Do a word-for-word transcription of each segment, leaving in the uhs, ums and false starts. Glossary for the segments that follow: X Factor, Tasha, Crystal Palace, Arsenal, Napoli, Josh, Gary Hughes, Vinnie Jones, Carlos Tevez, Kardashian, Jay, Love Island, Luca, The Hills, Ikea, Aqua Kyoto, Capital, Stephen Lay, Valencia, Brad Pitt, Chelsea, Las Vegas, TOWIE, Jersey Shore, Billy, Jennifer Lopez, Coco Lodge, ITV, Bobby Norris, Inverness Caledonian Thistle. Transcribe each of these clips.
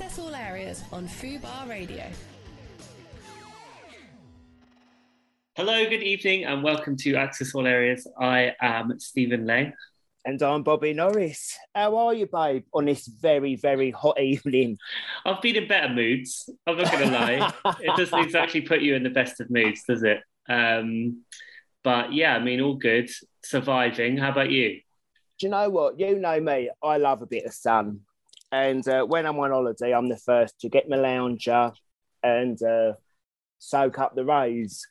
Access All Areas on Fubar Radio. Hello, good evening and welcome to Access All Areas. I am Stephen Lay. And I'm Bobby Norris. How are you, babe, on this very, very hot evening? I've been in better moods. I'm not going to lie. It doesn't exactly put you in the best of moods, does it? Um, but yeah, I mean, all good. Surviving. How about you? Do you know what? You know me. I love a bit of sun. And uh, when I'm on holiday, I'm the first to get my lounger and uh, soak up the rays.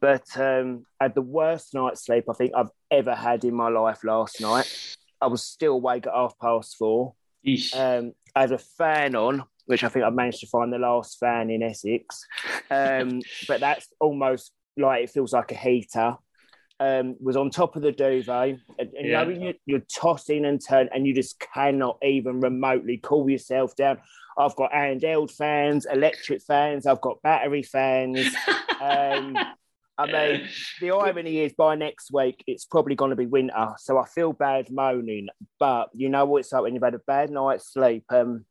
But um, I had the worst night's sleep I think I've ever had in my life last night. I was still awake at half past four. Um, I had a fan on, which I think I managed to find the last fan in Essex. Um, but that's almost like, it feels like a heater. Um, was on top of the duvet. And, and yeah. you, you're tossing and turning and you just cannot even remotely cool yourself down. I've got handheld fans, electric fans. I've got battery fans. Um I mean, the irony is by next week, it's probably going to be winter. So I feel bad moaning. But you know what it's like when you've had a bad night's sleep. Um,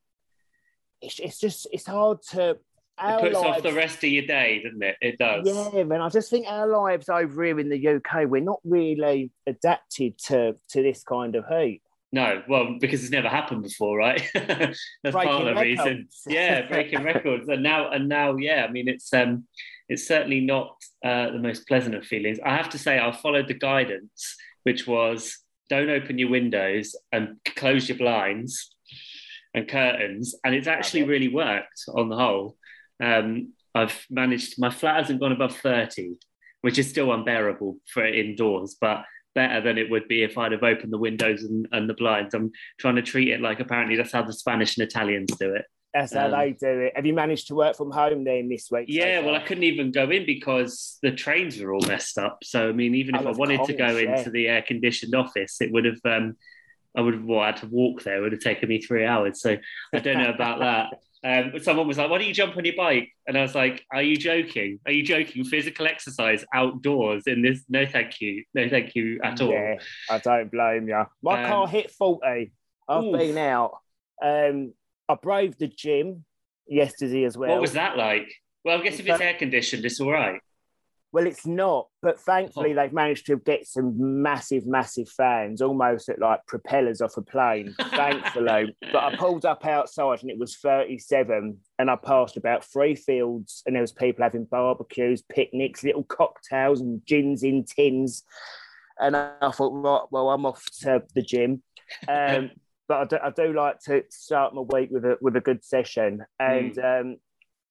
it's, it's just, it's hard to... It puts lives, off the rest of your day, doesn't it? It does. Yeah, man. I just think our lives over here in the U K, we're not really adapted to, to this kind of heat. No, well, because it's never happened before, right? That's breaking part of the records. reason. Yeah, breaking records. And now, and now, yeah, I mean, it's... um. It's certainly not uh, the most pleasant of feelings. I have to say, I followed the guidance, which was don't open your windows and close your blinds and curtains. And it's actually really worked on the whole. Um, I've managed, my flat hasn't gone above thirty, which is still unbearable for indoors, but better than it would be if I'd have opened the windows and, and the blinds. I'm trying to treat it like apparently that's how the Spanish and Italians do it. That's how um, they do it. Have you managed to work from home then this week? Yeah, so well, I couldn't even go in because the trains were all messed up. So, I mean, even if I, I wanted course, to go yeah. into the air-conditioned office, it would have, um, I would have well, I had to walk there. It would have taken me three hours. So I don't know about that. Um, but someone was like, why don't you jump on your bike? And I was like, are you joking? Are you joking? Physical exercise outdoors in this? No, thank you. No, thank you at all. Yeah, I don't blame you. My um, car hit forty. I've oof. been out. Um I braved the gym yesterday as well. What was that like? Well, I guess if it's air-conditioned, it's all right. Well, it's not, but thankfully oh. they've managed to get some massive, massive fans, almost at like propellers off a plane, thankfully. But I pulled up outside and it was thirty-seven and I passed about three fields and there was people having barbecues, picnics, little cocktails and gins in tins. And I thought, right, well, I'm off to the gym. Um But I do, I do like to start my week with a with a good session. And mm. um,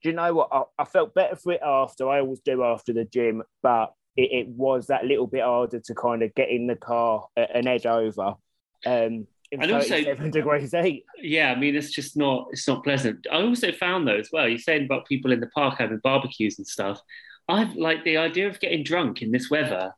do you know what? I, I felt better for it after. I always do after the gym. But it, it was that little bit harder to kind of get in the car and head over. Um, in and thirty-seven also, degrees heat. Yeah, I mean, it's just not, it's not pleasant. I also found, though, as well, you're saying about people in the park having barbecues and stuff. I've, like, the idea of getting drunk in this weather...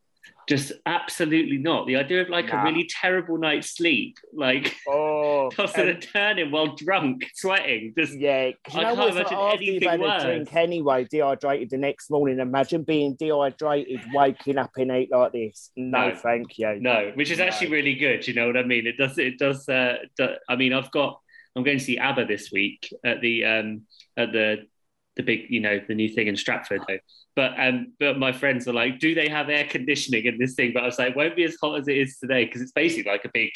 Just absolutely not. The idea of like nah. a really terrible night's sleep, like oh, tossing and turning while drunk, sweating. Just, yeah, I can't imagine like after anything you've had worse. A drink anyway, dehydrated the next morning. Imagine being dehydrated, waking up in heat like this. No, no, thank you. No, which is no. actually really good. You know what I mean? It does. It does. Uh, do, I mean, I've got. I'm going to see ABBA this week at the um, at the the big, you know, the new thing in Stratford. Though. But um, but my friends were like, do they have air conditioning in this thing? But I was like, it won't be as hot as it is today because it's basically like a big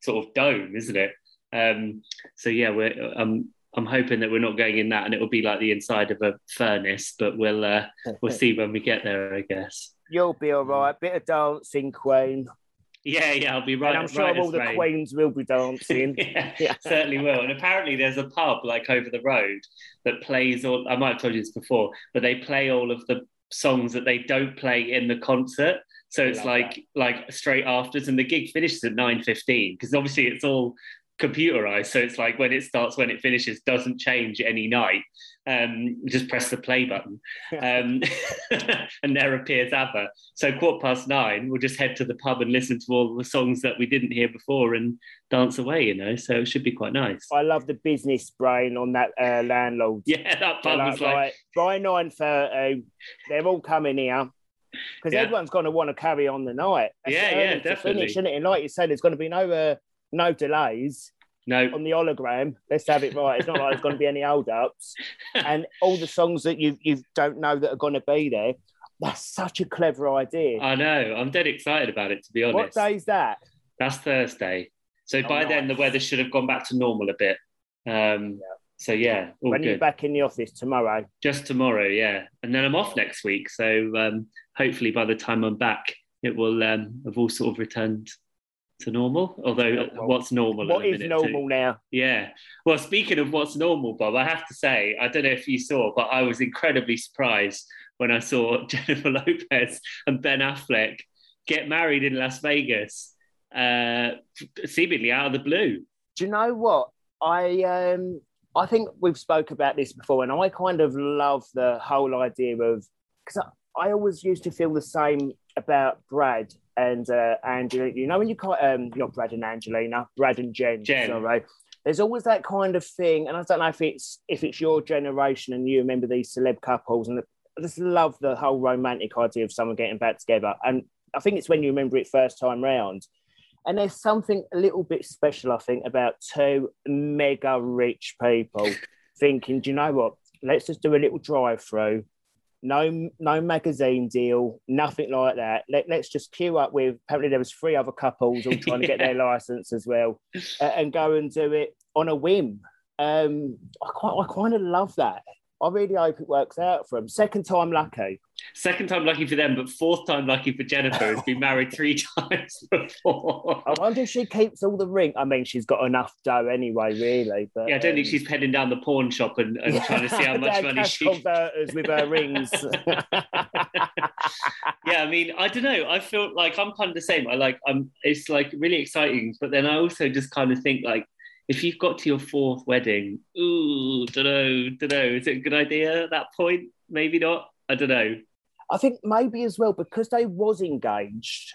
sort of dome, isn't it? Um, so yeah, we're um, I'm hoping that we're not going in that, and it will be like the inside of a furnace. But we'll uh, we'll see when we get there, I guess. You'll be all right. Bit of dancing, Queen. Yeah, yeah, I'll be right. And I'm sure right all the rain. Queens will be dancing. yeah, yeah, certainly will. And apparently there's a pub, like, over the road that plays all... I might have told you this before, but they play all of the songs that they don't play in the concert. So I it's, like, that. like straight afters. And the gig finishes at nine fifteen, because obviously it's all computerised. So it's, like, when it starts, when it finishes, doesn't change any night. Um, just press the play button. Um, and there appears ABBA. So quarter past nine, we'll just head to the pub and listen to all the songs that we didn't hear before and dance away, you know, so it should be quite nice. I love the business brain on that uh, landlord. Yeah, that pub like, was like... like by nine thirty, they're all coming here. Because yeah. everyone's going to want to carry on the night. That's yeah, yeah, definitely. Finish, isn't it? And like you said, there's going to be no uh, no delays. No. On the hologram, let's have it right. It's not like there's going to be any hold-ups. And all the songs that you you don't know that are going to be there, that's such a clever idea. I know. I'm dead excited about it, to be honest. What day's that? That's Thursday. So oh, by nice. then, the weather should have gone back to normal a bit. Um, yeah. So, yeah, all when good. Are you back in the office tomorrow? Just tomorrow, yeah. And then I'm off next week. So um, hopefully by the time I'm back, it will um, have all sort of returned to normal, although normal. what's normal what is normal too. now yeah well speaking of what's normal, Bob, I have to say, I don't know if you saw, but I was incredibly surprised when I saw Jennifer Lopez and Ben Affleck get married in Las Vegas, uh, seemingly out of the blue. Do you know what, I um, I think we've spoke about this before, and I kind of love the whole idea of, because I, I always used to feel the same about Brad and uh, Angelina, you know, when you call um, not Brad and Angelina, Brad and Jen, Jen. Sorry. There's always that kind of thing, and I don't know if it's if it's your generation and you remember these celeb couples, and the, I just love the whole romantic idea of someone getting back together, and I think it's when you remember it first time round. And there's something a little bit special, I think, about two mega rich people thinking, do you know what? Let's just do a little drive-through. No, no magazine deal, nothing like that. Let, let's just queue up with, apparently there was three other couples all trying yeah. to get their license as well, uh, and go and do it on a whim. Um, I quite, I kind of love that. I really hope it works out for them. Second time lucky. Second time lucky for them, but fourth time lucky for Jennifer, who's been married three times before. I wonder if she keeps all the ring. I mean, she's got enough dough anyway, really. But, yeah, I don't um... think she's heading down the pawn shop and, and trying to see how much money she... converters with her rings. Yeah, I mean, I don't know. I feel like I'm kind of the same. I like, I'm. It's like really exciting, but then I also just kind of think like, if you've got to your fourth wedding, ooh, dunno, dunno, is it a good idea at that point? Maybe not. I don't know. I think maybe as well, because they was engaged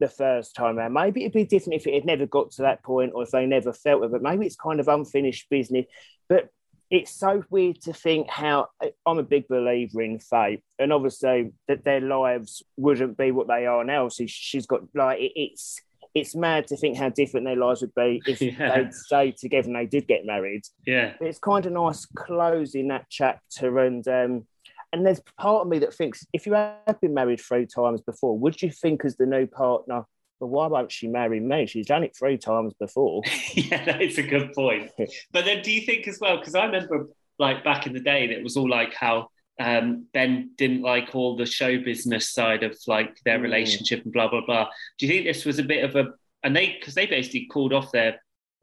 the first time around, maybe it'd be different if it had never got to that point or if they never felt it, but maybe it's kind of unfinished business. But it's so weird to think how, I'm a big believer in fate, and obviously that their lives wouldn't be what they are now. So she's got, like, it's... It's mad to think how different their lives would be if yeah. they'd stayed together and they did get married. Yeah. But it's kind of nice closing that chapter. And um, and there's part of me that thinks, if you have been married three times before, would you think as the new partner, well, why won't she marry me? She's done it three times before. Yeah, that's a good point. But then do you think as well, because I remember like back in the day, and it was all like how Um, Ben didn't like all the show business side of like their relationship and blah blah blah. Do you think this was a bit of a, and they, because they basically called off their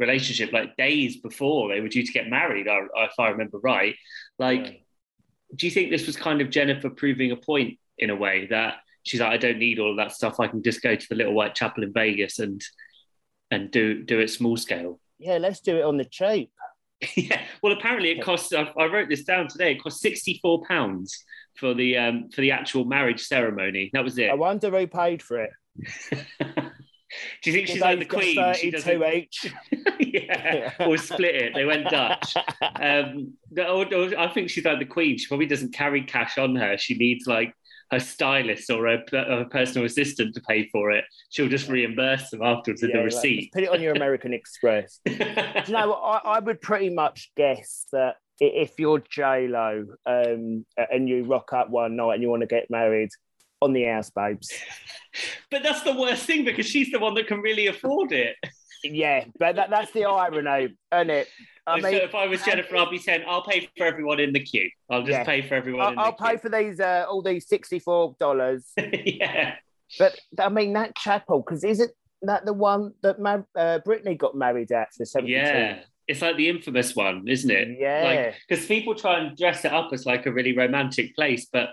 relationship like days before they were due to get married, if I remember right. Like, yeah. do you think this was kind of Jennifer proving a point in a way that she's like, I don't need all of that stuff. I can just go to the little white chapel in Vegas and and do do it small scale. Yeah, let's do it on the cheap. Yeah, well, apparently it costs, I, I wrote this down today, it cost sixty-four pounds for the um, for the actual marriage ceremony. That was it. I wonder who paid for it. Do you think she's like the Queen? thirty-two each. Yeah, or split it. They went Dutch. Um, or, or I think she's like the Queen. She probably doesn't carry cash on her. She needs like her stylist or her, her personal assistant to pay for it. She'll just reimburse them afterwards with yeah, the receipt. Like, put it on your American Express. Do you know what? I, I would pretty much guess that if you're J-Lo um, and you rock up one night and you want to get married, on the house, babes. But that's the worst thing, because she's the one that can really afford it. Yeah, but that, that's the irony, isn't it? I mean, so if I was Jennifer, I'd be saying, I'll pay for everyone in the queue. I'll just yeah. pay for everyone I'll, in the I'll queue. I'll pay for these, uh, all these sixty-four dollars. Yeah. But, I mean, that chapel, because isn't that the one that Mar- uh, Britney got married at for seventy-two? Yeah, it's like the infamous one, isn't it? Yeah. Because like, people try and dress it up as like a really romantic place, but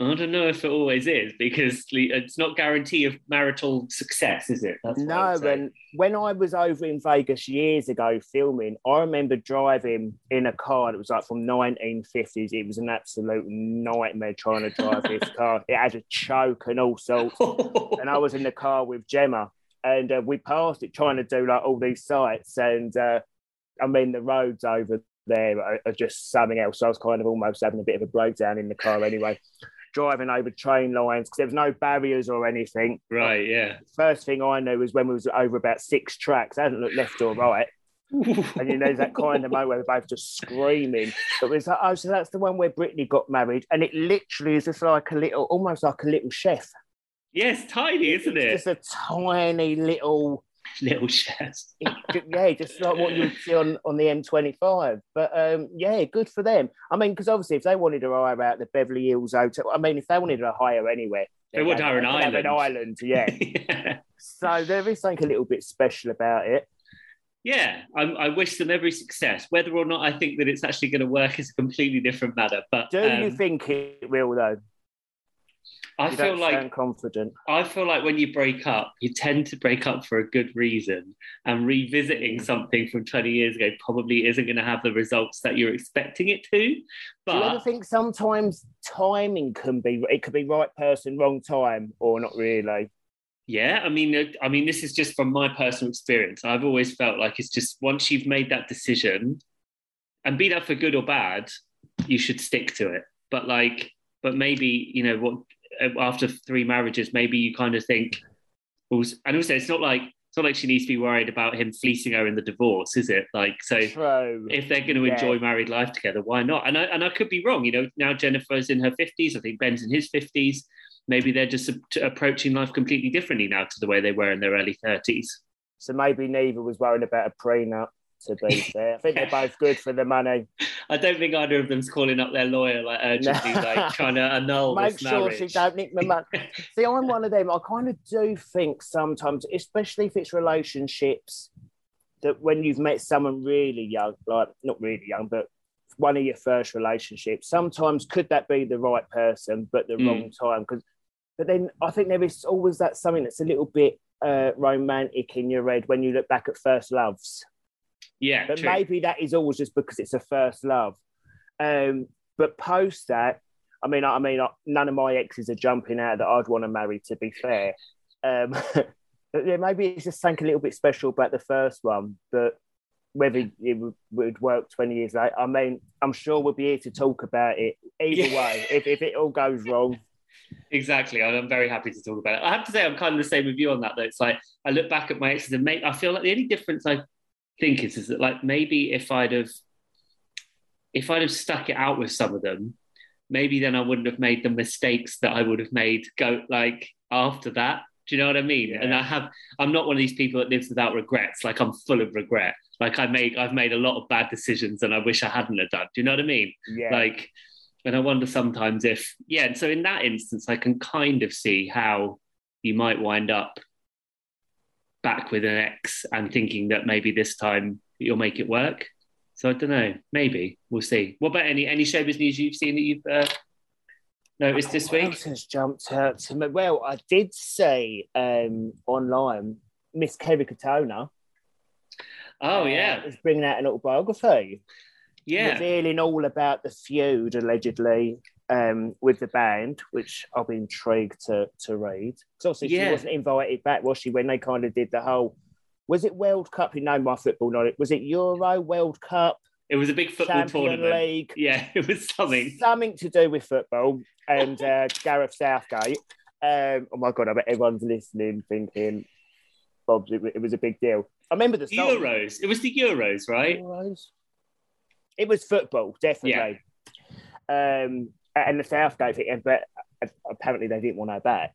I don't know if it always is, because it's not guarantee of marital success, is it? That's no, and when I was over in Vegas years ago filming, I remember driving in a car that was like from nineteen fifties. It was an absolute nightmare trying to drive this car. It had a choke and all sorts. And I was in the car with Gemma, and uh, we passed it trying to do like all these sights. And uh, I mean, the roads over there are, are just something else. So I was kind of almost having a bit of a breakdown in the car anyway. Driving over train lines, because there was no barriers or anything. Right, yeah. First thing I knew was when we was over about six tracks. I hadn't looked left or right. And you know that kind of moment where we're both just screaming. But it's like, oh, so that's the one where Britney got married, and it literally is just like a little, almost like a little chef. Yes, tiny, isn't it? It's just a tiny little little chef. It, yeah, just like what you see on, on the M twenty-five. But um, yeah, good for them. I mean, because obviously, if they wanted to hire out the Beverly Hills Hotel, I mean, if they wanted to hire anywhere, they, they would hire an island. An island, yeah. Yeah. So there is something a little bit special about it. Yeah, I, I wish them every success. Whether or not I think that it's actually going to work is a completely different matter. But do um, you think it will, though? I you feel don't like sound confident. I feel like when you break up, you tend to break up for a good reason, and revisiting something from twenty years ago probably isn't going to have the results that you're expecting it to. But do you ever think sometimes timing can be it could be right person, wrong time, or not really? Yeah, I mean, I mean, this is just from my personal experience. I've always felt like it's just once you've made that decision, and be that for good or bad, you should stick to it. But like, but maybe, you know, what after three marriages, maybe you kind of think, and also it's not like it's not like she needs to be worried about him fleecing her in the divorce, is it? Like, so True. If they're going to yeah. enjoy married life together, why not? And I and I could be wrong, you know. Now Jennifer's in her fifties. I think Ben's in his fifties. Maybe they're just approaching life completely differently now to the way they were in their early thirties. So maybe neither was worried about a prenup, to be fair. I think yeah. they're both good for the money. I don't think either of them's calling up their lawyer like urgently, no. like trying to annul Make this marriage. Make sure she don't nick my money. See, I'm one of them. I kind of do think sometimes, especially if it's relationships, that when you've met someone really young, like not really young, but one of your first relationships, sometimes could that be the right person, but the mm. wrong time? Because But then I think there is always that something that's a little bit uh, romantic in your head when you look back at first loves. Yeah, But true. Maybe that is always just because it's a first love. Um, but post that, I mean, I, I mean, I, none of my exes are jumping out that I'd want to marry, to be fair. Um, but yeah, maybe it's just something a little bit special about the first one, but whether it w- would work twenty years later, I mean, I'm sure we'll be here to talk about it either yeah. way, if, if it all goes wrong. Exactly, and I'm very happy to talk about it. I have to say I'm kind of the same with you on that, though. It's like I look back at my exes and mate, I feel like the only difference I think is, is that like maybe if I'd have if I'd have stuck it out with some of them, maybe then I wouldn't have made the mistakes that I would have made go like after that. Do you know what I mean? Yeah. And I have I'm not one of these people that lives without regrets. Like I'm full of regret. Like I made I've made a lot of bad decisions and I wish I hadn't have done. Do you know what I mean? Yeah. Like And I wonder sometimes if, yeah, and so in that instance, I can kind of see how you might wind up back with an ex and thinking that maybe this time you'll make it work. So I don't know, maybe, we'll see. What about any any showbiz news you've seen that you've uh, noticed oh, this week? What else has jumped out to me? Well, I did see um, online, Miss Kerry Katona. Oh, uh, yeah. Is bringing out an autobiography. Yeah. Revealing all about the feud, allegedly, um, with the band, which I'll be intrigued to to read. Because obviously yeah. she wasn't invited back, was she, when they kind of did the whole... Was it World Cup? You know my football knowledge. Was it Euro, World Cup? It was a big football Champion tournament. League. Yeah, it was something. Something to do with football and uh, Gareth Southgate. Um, oh, my God, I bet everyone's listening, thinking, Bob's, it, it was a big deal. I remember the song. Euros. It was the Euros, right? Euros. It was football, definitely. Yeah. Um, and the Southgate thing, but apparently they didn't want her back.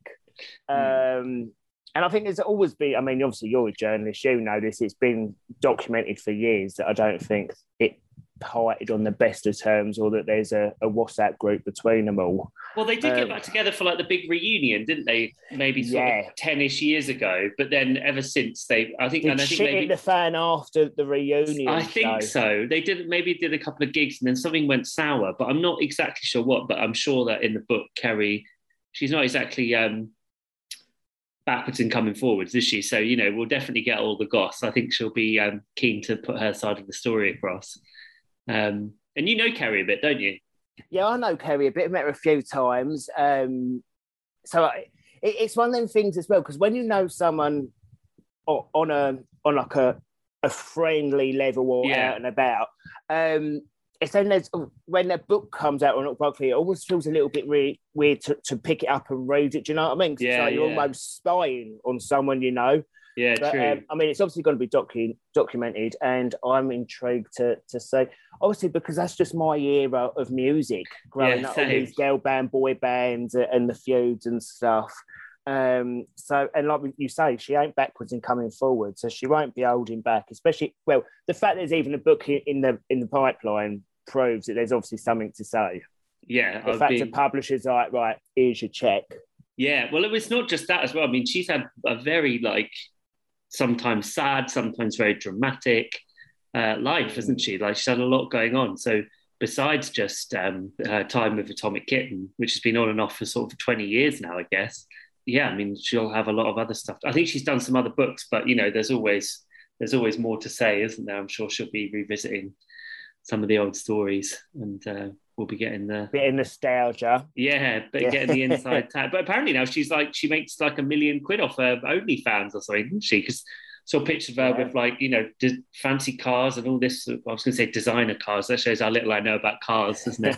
Mm. Um, and I think there's always been, I mean, obviously you're a journalist, you know this, it's been documented for years that I don't think it parted on the best of terms or that there's a, a WhatsApp group between them all. Well, they did um, get back together for like the big reunion, didn't they? Maybe sort yeah. of ten-ish years ago, but then ever since they, I think, did and I think shit maybe, in the fan after the reunion. I think though. so. They did maybe did a couple of gigs and then something went sour, but I'm not exactly sure what. But I'm sure that in the book, Kerry, she's not exactly um, backwards and coming forwards, is she? So you know, we'll definitely get all the goss. I think she'll be um, keen to put her side of the story across. Um, and you know Kerry a bit, don't you? Yeah, I know Kerry a bit. I've met her a few times. Um, so I, it, it's one of them things as well, because when you know someone on, on a on like a, a friendly level or yeah. out and about, um, it's then there's when their book comes out on autobiography, it always feels a little bit really weird to, to pick it up and read it. Do you know what I mean? Yeah, like you're yeah. almost spying on someone you know. Yeah, but, true. Um, I mean, it's obviously going to be docu- documented, and I'm intrigued to to say, obviously, because that's just my era of music, growing yeah, up with these girl band, boy bands, and the feuds and stuff. Um, so, and like you say, she ain't backwards in coming forward, so she won't be holding back. Especially, well, the fact there's even a book in the in the pipeline proves that there's obviously something to say. Yeah, the I'll fact be... the publisher's like, right, here's your check. Yeah, well, it was not just that as well. I mean, she's had a very, like, sometimes sad, sometimes very dramatic uh, life, hasn't she? Like, she's had a lot going on. So besides just um, her time with Atomic Kitten, which has been on and off for sort of twenty years now, I guess. Yeah, I mean, she'll have a lot of other stuff. I think she's done some other books, but, you know, there's always there's always more to say, isn't there? I'm sure she'll be revisiting some of the old stories, and uh, we'll be getting the... bit of nostalgia. Yeah, but yeah. Getting the inside tag. But apparently now she's like, she makes like a million quid off her OnlyFans or something, doesn't she? Because saw pictures of her yeah. with like, you know, d- fancy cars and all this. I was going to say designer cars. That shows how little I know about cars, doesn't it?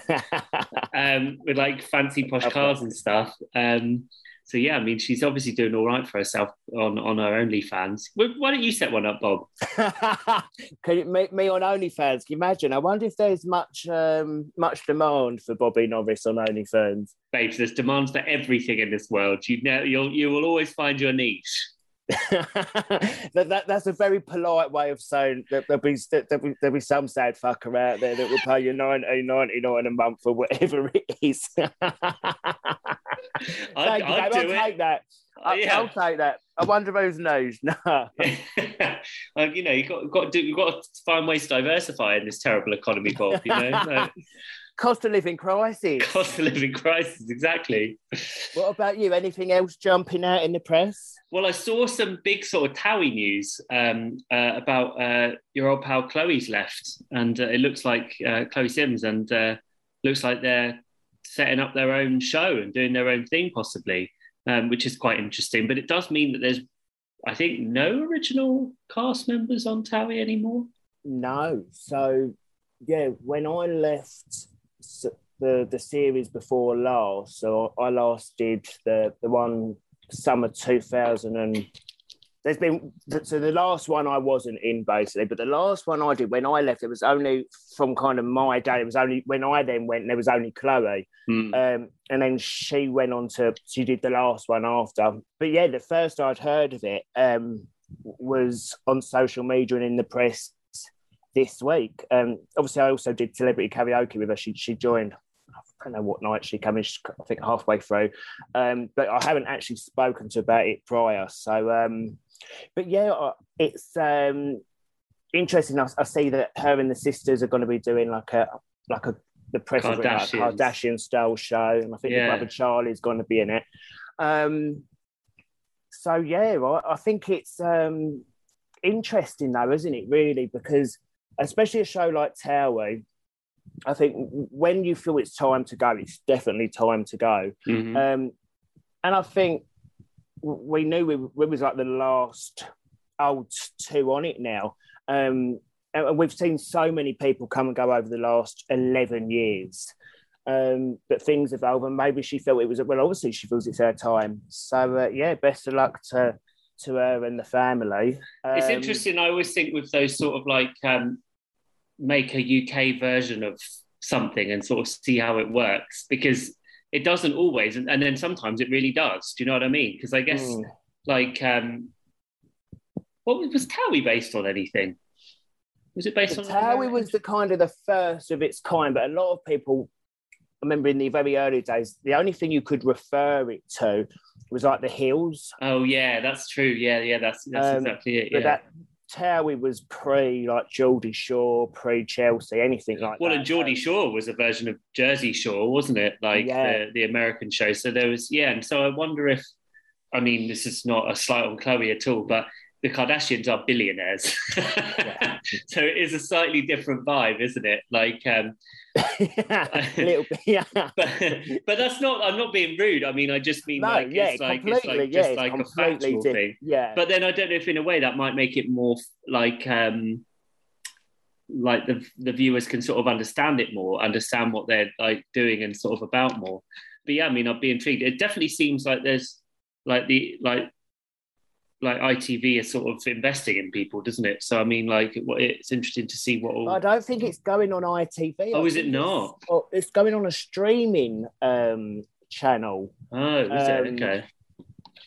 um, with like fancy posh cars and stuff. Um, so yeah, I mean, she's obviously doing all right for herself on, on her OnlyFans. Why don't you set one up, Bob? Can it make me on OnlyFans? Can you imagine? I wonder if there's much um, much demand for Bobby Norris on OnlyFans. Babes, there's demands for everything in this world. You know, you'll you will always find your niche. that, that that's a very polite way of saying that there'll be there'll be, there'll be some sad fucker out there that will pay you nineteen ninety-nine a month for whatever it is. Thank I'd, you, I'd I'll take it. that. I'll, yeah. I'll take that. I wonder who's knows. No, you know you got got to do, you've got to find ways to diversify in this terrible economy, Bob. You know. Like, cost of living crisis. Cost of living crisis, exactly. What about you? Anything else jumping out in the press? Well, I saw some big sort of TOWIE news um, uh, about uh, your old pal Chloe's left, and uh, it looks like uh, Chloe Sims, and uh, looks like they're setting up their own show and doing their own thing, possibly, um, which is quite interesting. But it does mean that there's, I think, no original cast members on TOWIE anymore. No. So, yeah, when I left... the the series before last, so I last did the the one summer two thousand, and there's been so the last one I wasn't in basically, but the last one I did when I left, it was only from kind of my day, it was only when I then went there was only Chloe mm. um and then she went on to she did the last one after. But yeah, the first I'd heard of it um was on social media and in the press this week. Um, obviously, I also did celebrity karaoke with her. She she joined, I don't know what night she came in, she, I think halfway through. Um, but I haven't actually spoken to her about it prior. So, um, but yeah, it's um, interesting. I, I see that her and the sisters are going to be doing like a like a the press Kardashian like Kardashian style show, and I think yeah. the brother Charlie's going to be in it. Um, so yeah, I, I think it's um, interesting though, isn't it? Really, because especially a show like TOWIE, I think when you feel it's time to go, it's definitely time to go. Mm-hmm. Um, and I think we knew we, we was like the last old two on it now. Um, and we've seen so many people come and go over the last eleven years. Um, but things evolve, and maybe she felt it was, well, obviously she feels it's her time. So, uh, yeah, best of luck to... to her and the family. Um, it's interesting, I always think with those sort of like um, make a U K version of something and sort of see how it works, because it doesn't always, and, and then sometimes it really does. Do you know what I mean? Because I guess mm. like, um, what was, was TOWIE based on anything? Was it based the on... TOWIE was the kind of the first of its kind, but a lot of people, I remember in the very early days, the only thing you could refer it to was like The Hills. Oh yeah, that's true. Yeah, yeah, that's that's um, exactly it. Yeah. But that TOWIE was pre like Geordie Shore, pre Chelsea, anything like well, that. Well, and Geordie so. Shore was a version of Jersey Shore, wasn't it? Like yeah. the, the American show. So there was yeah, and so I wonder if, I mean, this is not a slight on Chloe at all, but the Kardashians are billionaires. Yeah. So it is a slightly different vibe, isn't it? Like um yeah, a little bit, yeah. But, but that's not, I'm not being rude. I mean, I just mean no, like, yeah, it's like it's like just yeah, like a factual di- thing. Yeah. But then I don't know if in a way that might make it more like um like the the viewers can sort of understand it more, understand what they're like doing and sort of about more. But yeah, I mean, I'd be intrigued. It definitely seems like there's like the like like I T V is sort of investing in people, doesn't it? So I mean, like, it's interesting to see what all... I don't think it's going on I T V. I oh, is it not? It's, oh, it's going on a streaming um, channel. Oh, is um, it? Okay.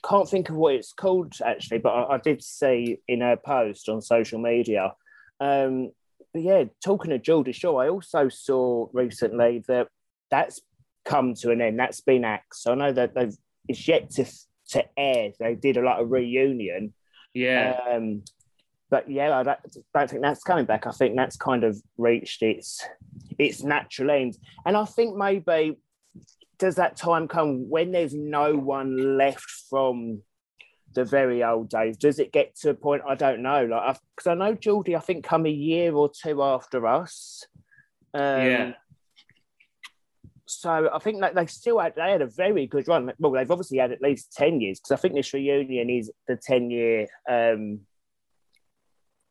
Can't think of what it's called, actually, but I, I did see in her post on social media. Um, but yeah, talking of Geordie Shore, I also saw recently that that's come to an end. That's been axed. So I know that they've it's yet to... to air. They did a lot of reunion. Yeah. Um, but yeah, I don't, don't think that's coming back. I think that's kind of reached its its natural end. And I think maybe does that time come when there's no one left from the very old days? Does it get to a point? I don't know. Like, because I know Geordie, I think, come a year or two after us. Um, yeah. So I think that they still had, they had a very good run. Well, they've obviously had at least ten years, because I think this reunion is the ten-year um,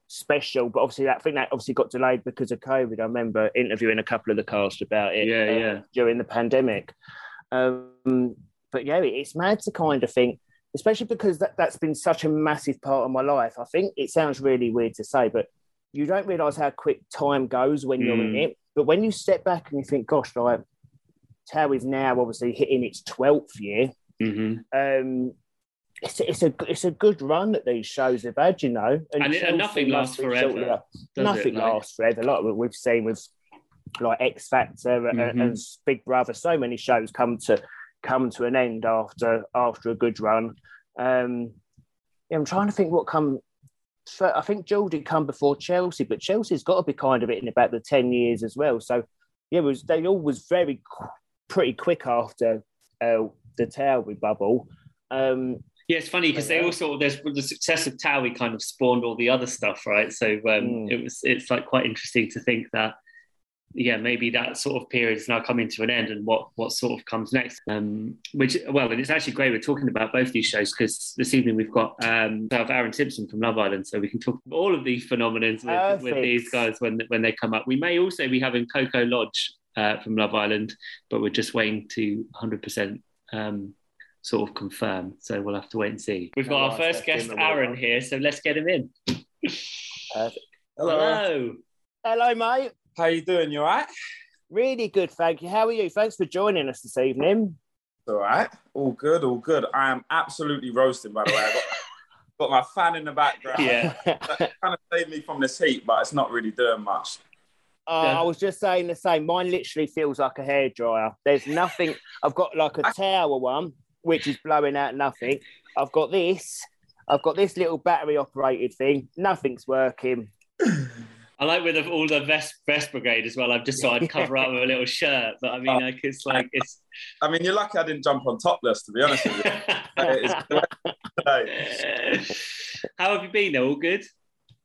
special. But obviously, that, I think that obviously got delayed because of COVID. I remember interviewing a couple of the cast about it yeah, uh, yeah. during the pandemic. Um, but yeah, it's mad to kind of think, especially because that, that's been such a massive part of my life. I think it sounds really weird to say, but you don't realise how quick time goes when mm. you're in it. But when you step back and you think, gosh, like, TOWIE is now obviously hitting its twelfth year. Mm-hmm. Um, it's, it's a it's a good run that these shows have had, you know. And, and, and nothing lasts forever. Nothing it, like... lasts forever. A lot of it we've seen with like X Factor mm-hmm. and, and Big Brother. So many shows come to come to an end after after a good run. Um, yeah, I'm trying to think what come. So I think Geordie come before Chelsea, but Chelsea's got to be kind of hitting about the ten years as well. So yeah, it was, they all was very. pretty quick after uh, the TOWIE bubble. Um, yeah, it's funny because they all sort of, there's, the success of TOWIE kind of spawned all the other stuff, right? So um, mm. it was it's like quite interesting to think that, yeah, maybe that sort of period is now coming to an end, and what what sort of comes next. Um, which, well, and it's actually great we're talking about both these shows, because this evening we've got um, we have Aaron Simpson from Love Island, so we can talk all of these phenomena with, with these guys when when they come up. We may also be having Coco Lodge Uh, from Love Island, but we're just waiting to one hundred percent um, sort of confirm. So we'll have to wait and see. We've got oh, our first guest, Aaron, here, so let's get him in. Hello. Hello. Hello, mate. How you doing? You all right? Really good, thank you. How are you? Thanks for joining us this evening. All right. All good, all good. I am absolutely roasting, by the way. I got, got my fan in the background. Yeah. That kind of saved me from this heat, but it's not really doing much. Oh, yeah. I was just saying the same. Mine literally feels like a hairdryer. There's nothing. I've got like a TOWIE one, which is blowing out nothing. I've got this. I've got this little battery-operated thing. Nothing's working. I like with all the vest, vest brigade as well. I've just thought I'd cover up with a little shirt. But I mean, oh. like it's like it's. I mean, you're lucky I didn't jump on topless, to be honest with you. How have you been? All good?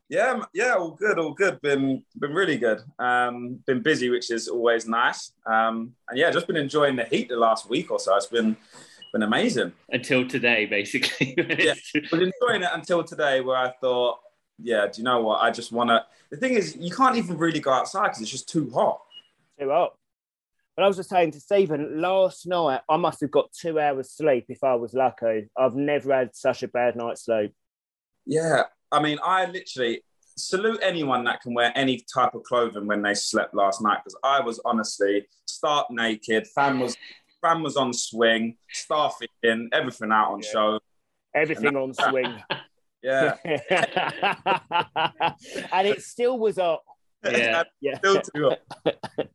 Yeah, yeah, all good, all good. Been been really good. Um, been busy, which is always nice. Um, and yeah, just been enjoying the heat the last week or so. It's been been amazing until today, basically. Yeah, been enjoying it until today, where I thought, yeah, do you know what? I just want to. The thing is, you can't even really go outside because it's just too hot. Too hot. But I was just saying to Stephen, last night I must have got two hours sleep if I was lucky. I've never had such a bad night's sleep. Yeah. I mean, I literally salute anyone that can wear any type of clothing when they slept last night, because I was honestly stark naked. Fan was fan was on swing, starfishing, everything out on yeah. show. Everything on swing. Yeah. And it still was up. Yeah. yeah. Still too up.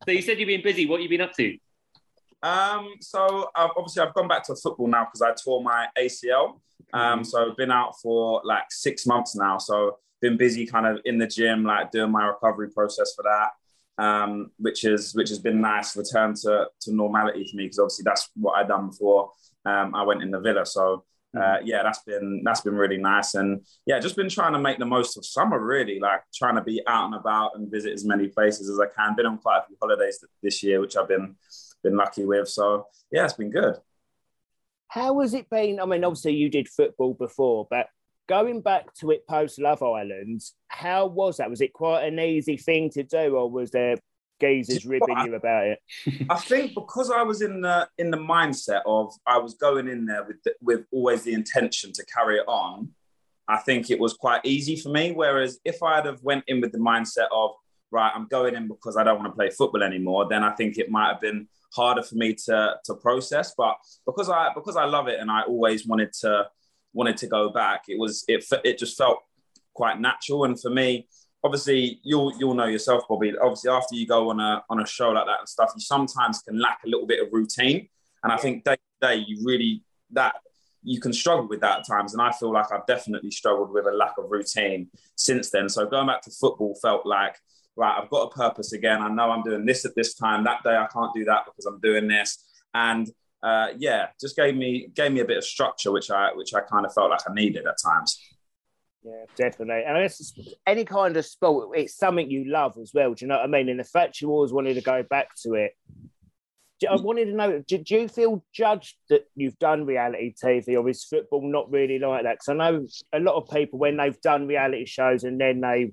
So you said you've been busy. What have you been up to? Um, so I've, obviously I've gone back to football now because I tore my A C L. Um, so I've been out for like six months now. So been busy kind of in the gym, like doing my recovery process for that, um, which is, which has been nice return to, to normality for me, because obviously that's what I'd done before um, I went in the villa. So uh, yeah, that's been, that's been really nice. And yeah, just been trying to make the most of summer, really, like trying to be out and about and visit as many places as I can. Been on quite a few holidays this year, which I've been, been lucky with. So yeah, it's been good. How has it been? I mean, obviously you did football before, but going back to it post Love Island, how was that? Was it quite an easy thing to do, or was there geezers ribbing I, you about it? I think because I was in the in the mindset of I was going in there with the, with always the intention to carry it on, I think it was quite easy for me. Whereas if I'd have went in with the mindset of, right, I'm going in because I don't want to play football anymore, then I think it might have been harder for me to to process. But because I because I love it and I always wanted to wanted to go back, it was it it just felt quite natural. And for me, obviously, you'll you'll know yourself, Bobby. Obviously, after you go on a on a show like that and stuff, you sometimes can lack a little bit of routine. And I think day to day, you really that. you can struggle with that at times. And I feel like I've definitely struggled with a lack of routine since then. So going back to football felt like, right, I've got a purpose again. I know I'm doing this at this time. That day I can't do that because I'm doing this. And uh, yeah, just gave me gave me a bit of structure, which I which I kind of felt like I needed at times. Yeah, definitely. And I guess any kind of sport, it's something you love as well. Do you know what I mean? And the fact you always wanted to go back to it. I wanted to know, did you feel judged that you've done reality T V, or is football not really like that? Because I know a lot of people, when they've done reality shows and then they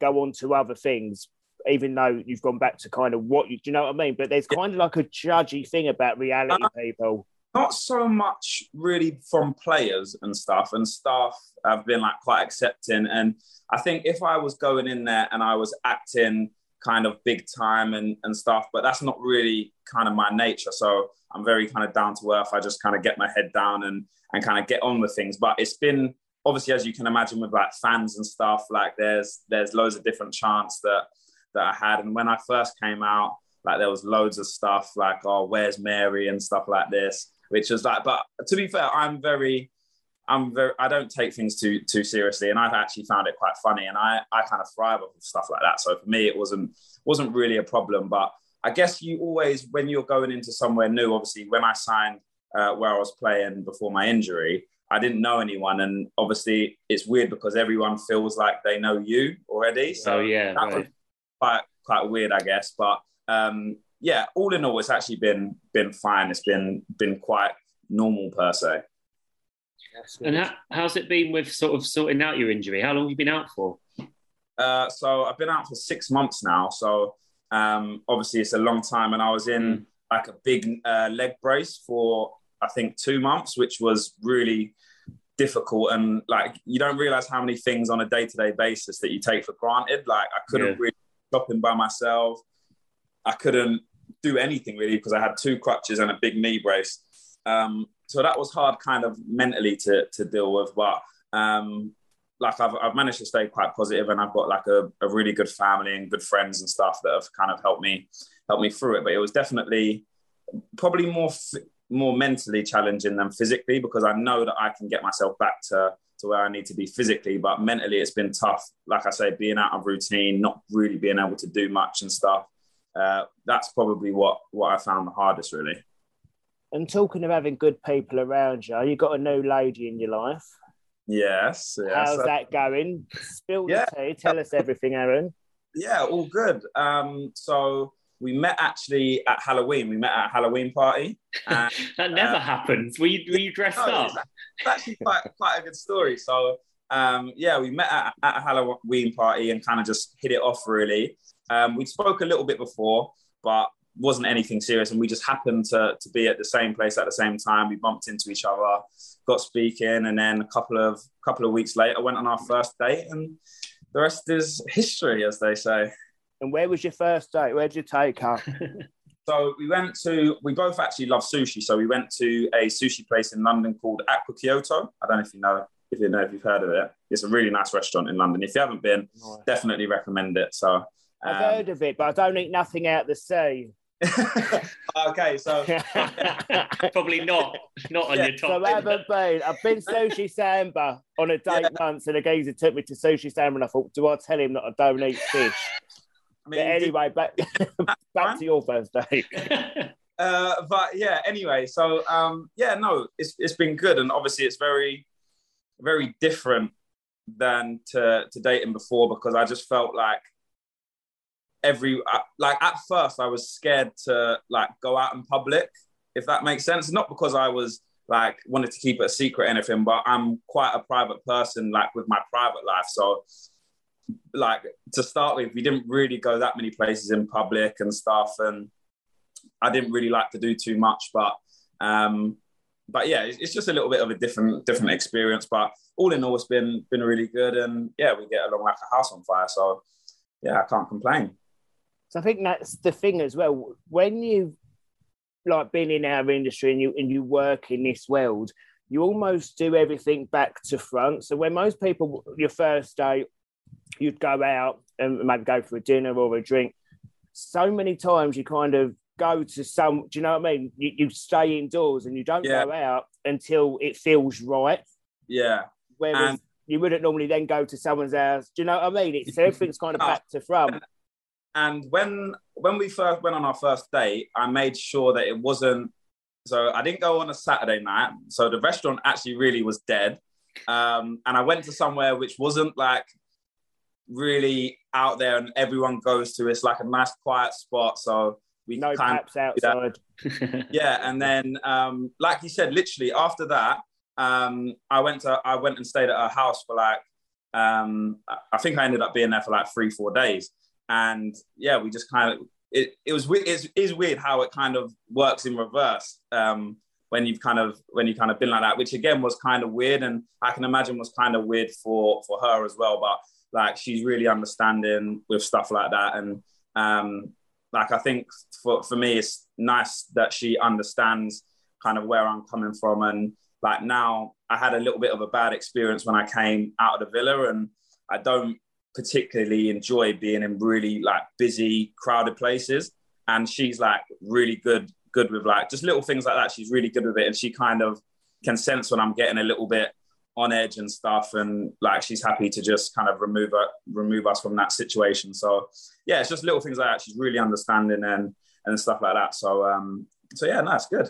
go on to other things, even though you've gone back to kind of what you, do you know what I mean? But there's kind of like a judgy thing about reality uh, people. Not so much really from players and stuff, and staff have been like quite accepting. And I think if I was going in there and I was acting kind of big time and, and stuff, but that's not really kind of my nature. So I'm very kind of down to earth. I just kind of get my head down and, and kind of get on with things. But it's been, obviously, as you can imagine, with like fans and stuff, like there's there's loads of different chants that, that I had. And when I first came out, like there was loads of stuff like, oh, where's Mary and stuff like this, which was like, but to be fair, I'm very, I'm very, I don't take things too too seriously, and I've actually found it quite funny, and I, I kind of thrive off of stuff like that. So for me, it wasn't wasn't really a problem. But I guess you always, when you're going into somewhere new, obviously when I signed uh, where I was playing before my injury, I didn't know anyone, and obviously it's weird because everyone feels like they know you already. So oh, yeah, that right. was quite quite weird, I guess. But um, yeah, all in all, it's actually been been fine. It's been been quite normal per se. And how, how's it been with sort of sorting out your injury? How long have you been out for? Uh, so I've been out for six months now. So um, obviously it's a long time, and I was in mm. like a big uh, leg brace for I think two months, which was really difficult. And like you don't realise how many things on a day-to-day basis that you take for granted. Like I couldn't yeah. really stop in by myself. I couldn't do anything really because I had two crutches and a big knee brace. Um, So that was hard kind of mentally to to deal with. But um, like I've, I've managed to stay quite positive, and I've got like a, a really good family and good friends and stuff that have kind of helped me helped me through it. But it was definitely probably more more mentally challenging than physically, because I know that I can get myself back to, to where I need to be physically. But mentally, it's been tough. Like I say, being out of routine, not really being able to do much and stuff. Uh, that's probably what, what I found the hardest, really. And talking of having good people around you, you got a new lady in your life. Yes. yes. How's that going? Spill yeah. the tea. Tell us everything, Aaron. Yeah, all good. Um, so we met actually at Halloween. We met at a Halloween party. And, that never um, happens. Were you, were you dressed no, up? It's actually quite, quite a good story. So, um, yeah, we met at, at a Halloween party and kind of just hit it off, really. Um, we spoke a little bit before, but wasn't anything serious, and we just happened to to be at the same place at the same time. We bumped into each other, got speaking, and then a couple of couple of weeks later went on our first date, and the rest is history, as they say. And where was your first date? Where'd you take her? So we went to, we both actually love sushi, so we went to a sushi place in London called Aqua Kyoto. I don't know if you know if you know if you've heard of it. It's a really nice restaurant in London. If you haven't been, oh, definitely recommend it. So um, I've heard of it, but I don't eat nothing out the sea. Okay, so probably not not on yeah, your top. So I haven't been. I've been Sushi Samba on a date yeah. once, and a geezer took me to Sushi Samba, and I thought, do I tell him that I don't eat fish? I mean, but anyway, did... back back right? to your first date. uh, but yeah, anyway, so um, yeah, no, it's it's been good, and obviously it's very very different than to to dating before, because I just felt like. Every like at first I was scared to like go out in public, if that makes sense. Not because I was like wanted to keep it a secret or anything, but I'm quite a private person, like with my private life. So like to start with, we didn't really go that many places in public and stuff, and I didn't really like to do too much. But um but yeah, it's, it's just a little bit of a different different experience. But all in all, it's been been really good, and yeah, we get along like a house on fire. So yeah, I can't complain. So I think that's the thing as well. When you like been in our industry and you and you work in this world, you almost do everything back to front. So when most people, your first day, you'd go out and maybe go for a dinner or a drink. So many times you kind of go to some, do you know what I mean? You, you stay indoors and you don't yeah. go out until it feels right. Yeah. Whereas and you wouldn't normally then go to someone's house. Do you know what I mean? It's everything's kind of back to front. And when when we first went on our first date, I made sure that it wasn't, so I didn't go on a Saturday night. So the restaurant actually really was dead. Um, and I went to somewhere which wasn't like really out there and everyone goes to. It's like a nice quiet spot. So we no kind of outside. Yeah. And then, um, like you said, literally after that, um, I went to, I went and stayed at her house for like, um, I think I ended up being there for like three, four days. And yeah, we just kind of, it, it was it's, it's weird how it kind of works in reverse um, when you've kind of when you kind of been like that, which again was kind of weird, and I can imagine was kind of weird for for her as well. But like she's really understanding with stuff like that, and um, like I think for for me it's nice that she understands kind of where I'm coming from, and like now I had a little bit of a bad experience when I came out of the villa, and I don't particularly enjoy being in really like busy crowded places, and she's like really good good with like just little things like that. She's really good with it, and she kind of can sense when I'm getting a little bit on edge and stuff, and like she's happy to just kind of remove her, remove us from that situation. So yeah, it's just little things like that. She's really understanding and and stuff like that. So um so yeah, no, it's good.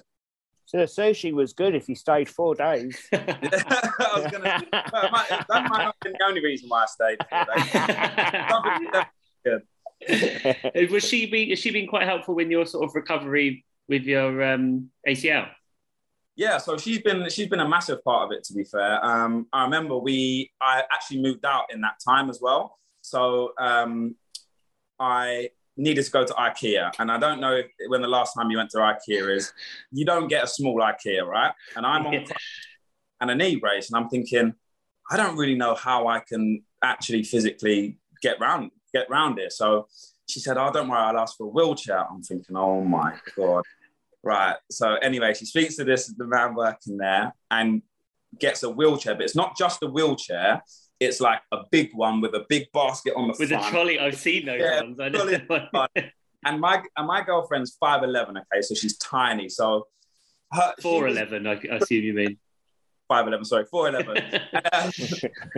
So the sushi was good if you stayed four days. I was gonna, that, might, that might not have been the only reason why I stayed four days. Good. Was she be, has she been quite helpful in your sort of recovery with your um, A C L? Yeah, so she's been she's been a massive part of it, to be fair. Um, I remember we I actually moved out in that time as well. So um, I needed to go to Ikea, and I don't know if, when the last time you went to Ikea is. You don't get a small Ikea, right? And I'm on and a knee brace, and I'm thinking, I don't really know how I can actually physically get round get round here. So she said, "Oh, don't worry, I'll ask for a wheelchair." I'm thinking, "Oh my god, right." So anyway, she speaks to this the man working there and gets a wheelchair, but it's not just a wheelchair. It's like a big one with a big basket on the front. With a trolley, I've seen those yeah, ones. I know. And my and my girlfriend's five eleven, okay, so she's tiny. So her, four eleven, I, I assume you mean. five eleven, sorry, four eleven. uh,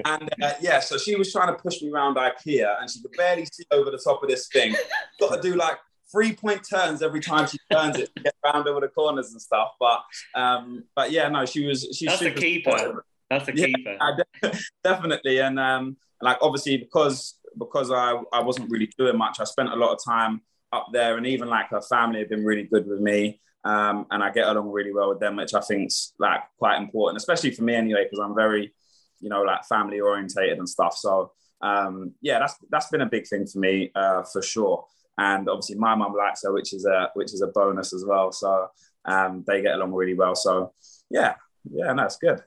and uh, yeah, so she was trying to push me around Ikea, and she could barely see over the top of this thing. Got to do like three-point turns every time she turns it to get around over the corners and stuff. But um, but yeah, no, she was. She's That's the key point. That's a keeper. Yeah, de- definitely. And um, like obviously because because I, I wasn't really doing much, I spent a lot of time up there, and even like her family have been really good with me. Um, and I get along really well with them, which I think's like quite important, especially for me anyway, because I'm very, you know, like family orientated and stuff. So um, yeah, that's that's been a big thing for me, uh, for sure. And obviously my mum likes her, which is a which is a bonus as well. So um, they get along really well. So yeah, yeah, no, it's good.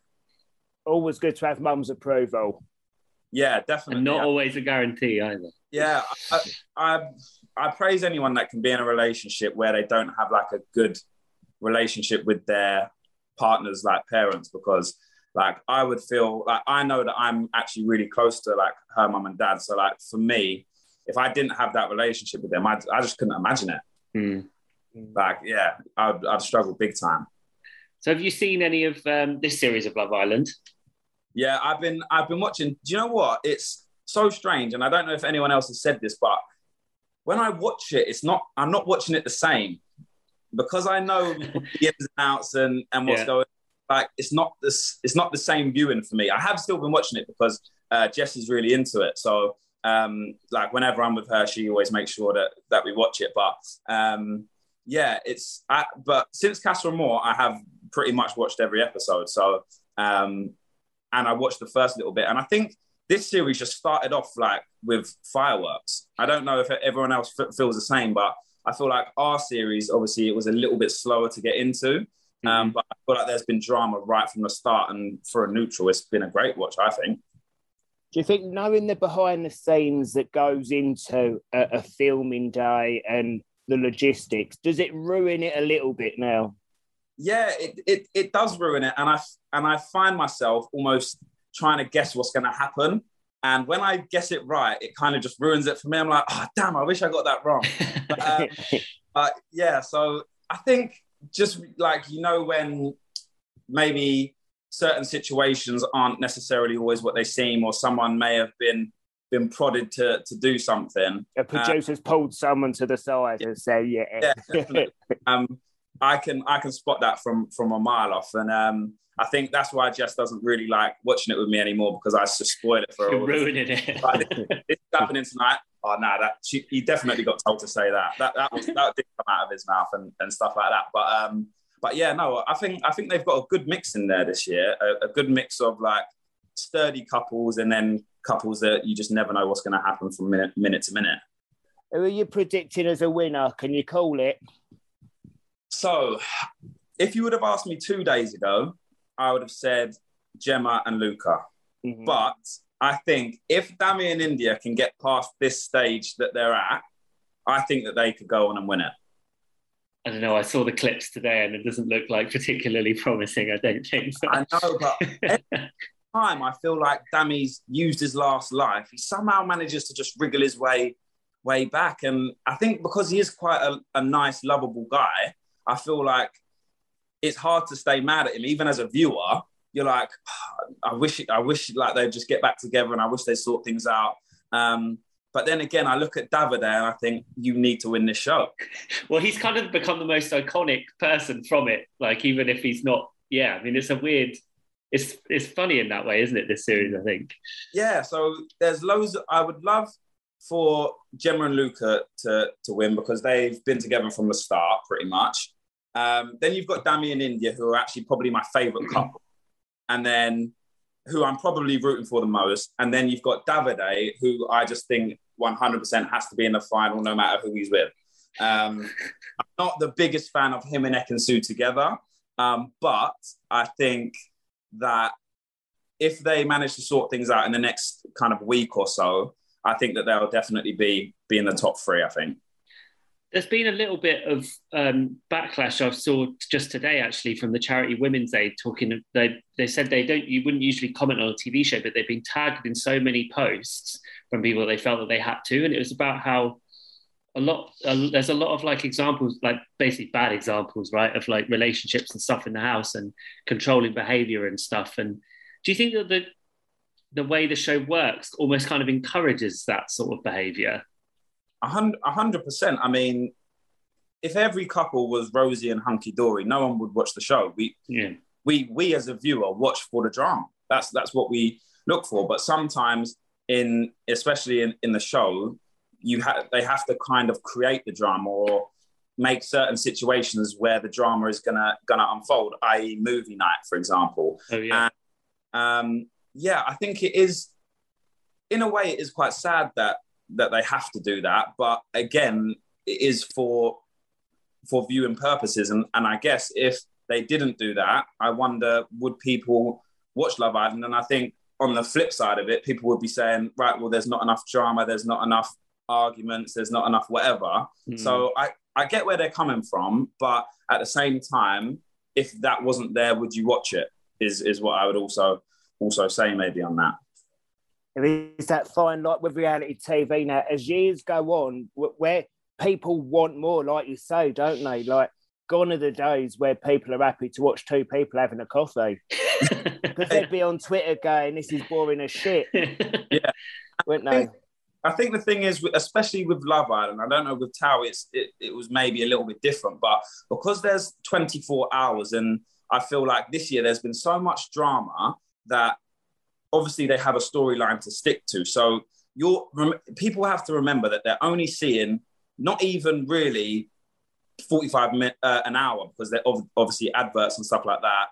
Always good to have mum's approval. Yeah, definitely. And not always a guarantee either. Yeah, I, I I praise anyone that can be in a relationship where they don't have like a good relationship with their partners, like parents, because like I would feel like I know that I'm actually really close to like her mum and dad. So like for me, if I didn't have that relationship with them, I, I just couldn't imagine it. Mm. Like yeah, I'd I'd struggle big time. So have you seen any of um, this series of Love Island? Yeah, I've been I've been watching. Do you know what? It's so strange, and I don't know if anyone else has said this, but when I watch it, it's not I'm not watching it the same, because I know the ins and outs and, and what's yeah. going on. Like it's not this it's not the same viewing for me. I have still been watching it because uh, Jess is really into it. So um, like whenever I'm with her, she always makes sure that that we watch it. But um, yeah, it's I, but since Castle Moore, I have pretty much watched every episode. So um, and I watched the first little bit, and I think this series just started off like with fireworks. I don't know if everyone else f- feels the same, but I feel like our series, obviously it was a little bit slower to get into, Mm-hmm. Um, but I feel like there's been drama right from the start, and for a neutral, it's been a great watch, I think. Do you think knowing the behind the scenes that goes into a, a filming day and the logistics, does it ruin it a little bit now? Yeah, it it, it does ruin it. And I, and I find myself almost trying to guess what's going to happen. And when I guess it right, it kind of just ruins it for me. I'm like, oh, damn, I wish I got that wrong. But, uh, but yeah, so I think just like, you know, when maybe certain situations aren't necessarily always what they seem, or someone may have been been prodded to, to do something. A producer's um, pulled someone to the side yeah, and said, yeah. Yeah, definitely. um, I can I can spot that from, from a mile off. And um, I think that's why Jess doesn't really like watching it with me anymore, because I just spoil it for her. You're ruining it. Like, it's happening tonight. Oh, no, that she, he definitely got told to say that. That that, was, that did come out of his mouth and, and stuff like that. But um, but yeah, no, I think I think they've got a good mix in there this year. A, a good mix of like sturdy couples and then couples that you just never know what's going to happen from minute, minute to minute. Who are you predicting as a winner? Can you call it? So, if you would have asked me two days ago, I would have said Gemma and Luca. Mm-hmm. But I think if Dami and India can get past this stage that they're at, I think that they could go on and win it. I don't know, I saw the clips today and it doesn't look like particularly promising, I don't think so. I know, but every time I feel like Dami's used his last life, he somehow manages to just wriggle his way, way back. And I think because he is quite a, a nice, lovable guy, I feel like it's hard to stay mad at him. Even as a viewer, you're like, I wish, I wish like they'd just get back together and I wish they'd sort things out. Um, but then again, I look at Davide and I think, you need to win this show. Well, he's kind of become the most iconic person from it. Like, even if he's not, yeah, I mean, it's a weird, it's it's funny in that way, isn't it, this series, I think? Yeah, so there's loads, I would love for Gemma and Luca to, to win, because they've been together from the start, pretty much. Um, then you've got Dami and India, who are actually probably my favourite couple, and then who I'm probably rooting for the most. And then you've got Davide, who I just think one hundred percent has to be in the final, no matter who he's with. Um, I'm not the biggest fan of him and Ekin-Su together, um, but I think that if they manage to sort things out in the next kind of week or so, I think that they'll definitely be, be in the top three, I think. There's been a little bit of um, backlash I saw just today, actually, from the charity Women's Aid talking. They they said they don't. You wouldn't usually comment on a T V show, but they've been tagged in so many posts from people they felt that they had to, and it was about how a lot. Uh, there's a lot of like examples, like basically bad examples, right, of like relationships and stuff in the house and controlling behaviour and stuff. And do you think that the the way the show works almost kind of encourages that sort of behaviour? A hundred percent. I mean, if every couple was rosy and hunky-dory, no one would watch the show. We, yeah. we, we as a viewer watch for the drama. That's that's what we look for. But sometimes, in especially in, in the show, you have they have to kind of create the drama or make certain situations where the drama is gonna gonna unfold. that is, movie night, for example. Oh yeah. And, um, yeah, I think it is. In a way, it is quite sad that. that they have to do that, but again, it is for for viewing purposes, and, and I guess if they didn't do that, I wonder, would people watch Love Island? And I think on the flip side of it, people would be saying, right, well, there's not enough drama, there's not enough arguments, there's not enough whatever. Mm. So I, I get where they're coming from, but at the same time, if that wasn't there, would you watch it? Is is what I would also also say maybe on that. It's that fine line with reality T V now. As years go on, where people want more, like you say, don't they? Like, gone are the days where people are happy to watch two people having a coffee. Because they'd be on Twitter going, this is boring as shit. Yeah. Wouldn't they? I think the thing is, especially with Love Island, I don't know, with TOWIE, it's, it, it was maybe a little bit different, but because there's twenty-four hours, and I feel like this year there's been so much drama that obviously they have a storyline to stick to. So you're, rem- people have to remember that they're only seeing not even really forty-five minutes, uh, an hour, because they're ov- obviously adverts and stuff like that,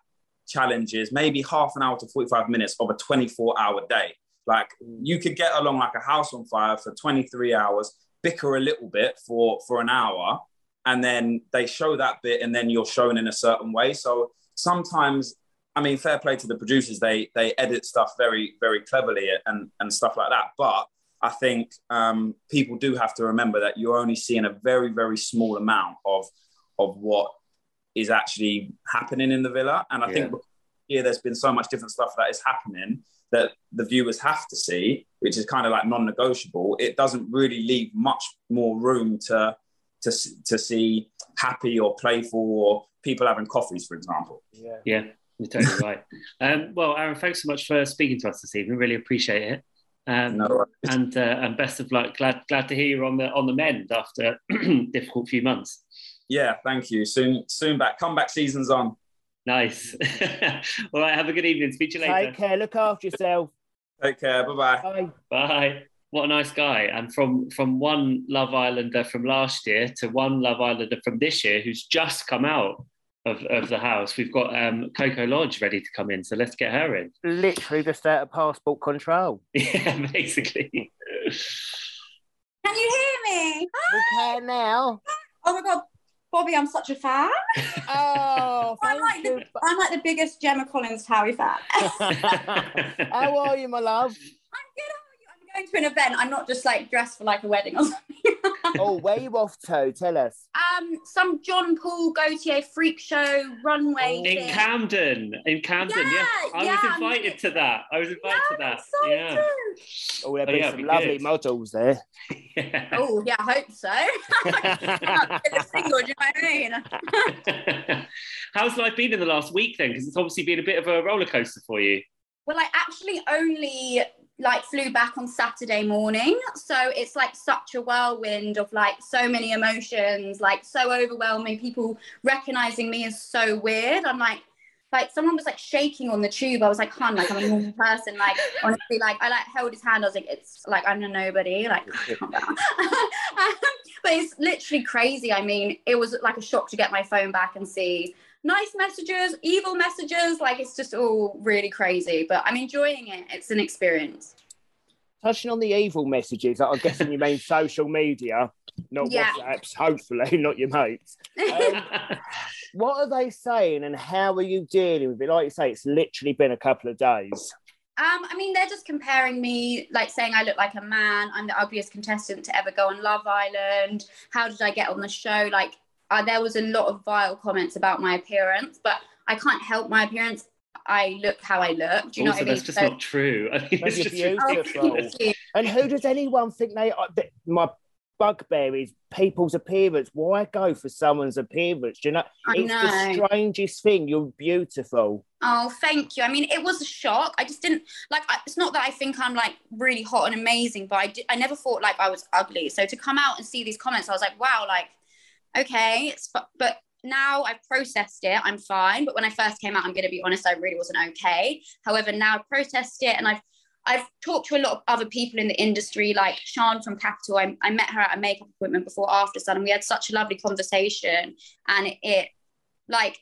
challenges, maybe half an hour to forty-five minutes of a twenty-four hour day. Like, you could get along like a house on fire for twenty-three hours, bicker a little bit for, for an hour, and then they show that bit, and then you're shown in a certain way. So sometimes, I mean, fair play to the producers, they they edit stuff very, very cleverly and, and stuff like that. But I think um, people do have to remember that you're only seeing a very, very small amount of of what is actually happening in the villa. And I yeah. think here there's been so much different stuff that is happening that the viewers have to see, which is kind of like non-negotiable. It doesn't really leave much more room to to to see happy or playful or people having coffees, for example. Yeah, yeah, you're totally right. Um, well, Aaron, thanks so much for speaking to us this evening. Really appreciate it. Um, no worries. And uh, and best of luck. Glad glad to hear you're on the on the mend after a difficult few months. Yeah, thank you. Soon, soon back. Comeback season's on. Nice. All right, have a good evening. Speak to you later. Take care. Look after yourself. Take care. Bye-bye. Bye. Bye. What a nice guy. And from, from one Love Islander from last year to one Love Islander from this year who's just come out of, of the house, we've got um, Coco Lodge ready to come in, so let's get her in. Literally just out of passport control. Yeah, basically. Can you hear me? We can now. Oh, my God. Bobby, I'm such a fan. Oh, I'm like, the, I'm like the biggest Gemma Collins Towie fan. How are you, my love? I'm good. How are you? I'm going to an event. I'm not just like dressed for like a wedding or something. Oh, where are you off to? Tell us. Um, some John Paul Gaultier freak show runway in thing. Camden. In Camden, yeah. yeah. I yeah, was invited I mean, to that. I was invited yeah, to that. So yeah. Too. Oh, there'll oh, be yeah, some be lovely models there. Yeah. Oh, yeah, I hope so. I'm single, do you know what I mean? How's life been in the last week then? Because it's obviously been a bit of a roller coaster for you. Well, I actually only like flew back on Saturday morning. So it's like such a whirlwind of like so many emotions, like so overwhelming. People recognizing me is so weird. I'm like, like someone was like shaking on the tube. I was like, hun, like I'm a normal person. Like honestly, like I like held his hand. I was like, it's like, I'm a nobody. Like, calm down. But it's literally crazy. I mean, it was like a shock to get my phone back and see nice messages, evil messages. Like it's just all really crazy, but I'm enjoying it. It's an experience. Touching on the evil messages, I'm guessing you mean social media, not yeah. WhatsApps, hopefully, not your mates. Um, what are they saying and how are you dealing with it? Like you say, it's literally been a couple of days. Um, I mean, they're just comparing me, like saying I look like a man, I'm the ugliest contestant to ever go on Love Island, how did I get on the show? Like, uh, there was a lot of vile comments about my appearance, but I can't help my appearance. I look how I look. Do you also, know what I mean? That's just so, not true. I mean, it's just beautiful. True. And who does anyone think they are? My bugbear is people's appearance. Why go for someone's appearance? Do you know? I it's know. The strangest thing. You're beautiful. Oh, thank you. I mean, it was a shock. I just didn't like. I, it's not that I think I'm like really hot and amazing, but I did, I never thought like I was ugly. So to come out and see these comments, I was like, wow, like okay, it's fu- but. Now I've processed it, I'm fine. But when I first came out, I'm going to be honest, I really wasn't okay. However, now I've processed it and I've I've talked to a lot of other people in the industry, like Sian from Capital. I, I met her at a makeup appointment before After Sun and we had such a lovely conversation. And it, it, like,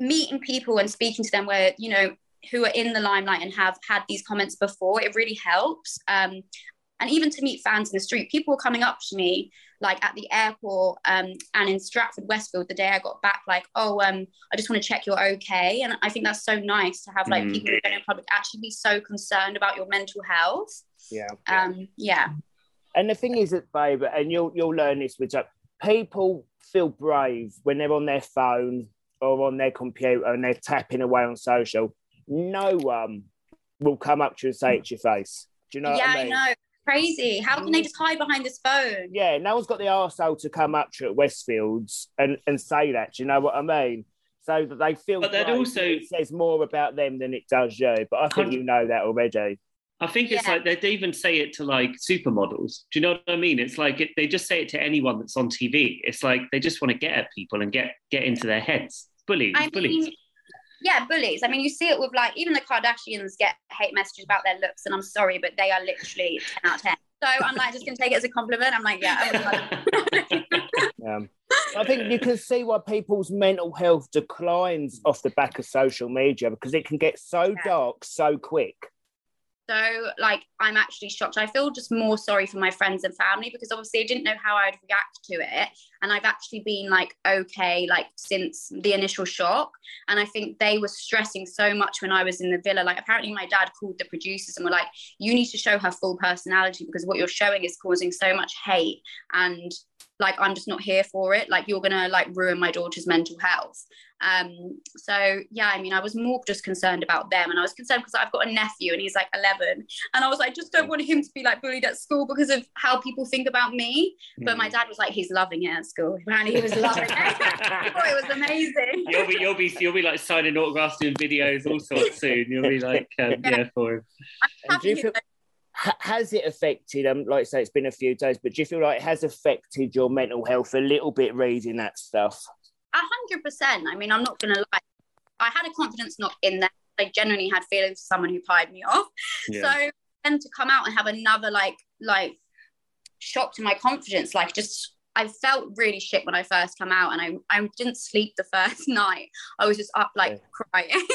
meeting people and speaking to them where, you know, who are in the limelight and have had these comments before, it really helps. Um, and even to meet fans in the street, people were coming up to me like at the airport um, and in Stratford Westfield the day I got back, like, oh, um, I just want to check you're okay. And I think that's so nice to have like mm. people who go in public actually be so concerned about your mental health. Yeah. Um, yeah. And the thing is that, babe, and you'll, you'll learn this with time, people feel brave when they're on their phone or on their computer and they're tapping away on social. No one will come up to you and say it to your face. Do you know yeah, what I mean? Yeah, I know. Crazy. How can they just hide behind this phone? Yeah, no one's got the arsehole to come up to you at Westfields and, and say that, do you know what I mean? So that they feel but that also it says more about them than it does you. But I think I'm, you know that already. I think it's yeah. like they'd even say it to like supermodels. Do you know what I mean? It's like it, they just say it to anyone that's on T V. It's like they just want to get at people and get, get into their heads. Bullies, I bullies. Mean, Yeah, bullies. I mean, you see it with, like, even the Kardashians get hate messages about their looks, and I'm sorry, but they are literally ten out of ten. So I'm, like, just going to take it as a compliment. I'm like, yeah. I'm yeah. I think you can see why people's mental health declines off the back of social media because it can get so yeah. dark so quick. so like I'm actually shocked. I feel just more sorry for my friends and family, because obviously I didn't know how I'd react to it, and I've actually been like okay like since the initial shock. And I think they were stressing so much when I was in the villa. Like apparently my dad called the producers and were like, you need to show her full personality, because what you're showing is causing so much hate, and like I'm just not here for it, like you're gonna like ruin my daughter's mental health. Um so yeah, I mean, I was more just concerned about them, and I was concerned because I've got a nephew and he's like eleven, and I was like, just don't want him to be like bullied at school because of how people think about me. Mm. But my dad was like, he's loving it at school, apparently he was loving it. I thought it was amazing. You'll be you'll be you'll be like signing autographs, doing videos, all sorts soon. You'll be like um, yeah. yeah for him. I'm happy. Has it affected, um, like I say, it's been a few days, but do you feel like it has affected your mental health a little bit reading that stuff? A hundred percent. I mean, I'm not going to lie. I had a confidence knock in there. I genuinely had feelings for someone who pied me off. Yeah. So then to come out and have another, like, like shock to my confidence, like just... I felt really shit when I first come out, and I, I didn't sleep the first night. I was just up like yeah. crying.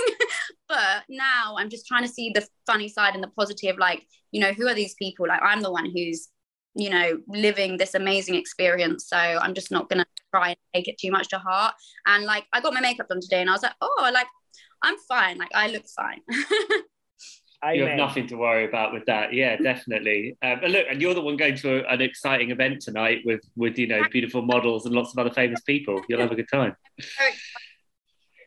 But now I'm just trying to see the funny side and the positive, like, you know, who are these people? Like I'm the one who's, you know, living this amazing experience. So I'm just not going to try and take it too much to heart. And like, I got my makeup done today and I was like, oh, like I'm fine. Like I look fine. Amen. You have nothing to worry about with that. Yeah, definitely. Um, and look, and you're the one going to a, an exciting event tonight with, with, you know, beautiful models and lots of other famous people. You'll have a good time.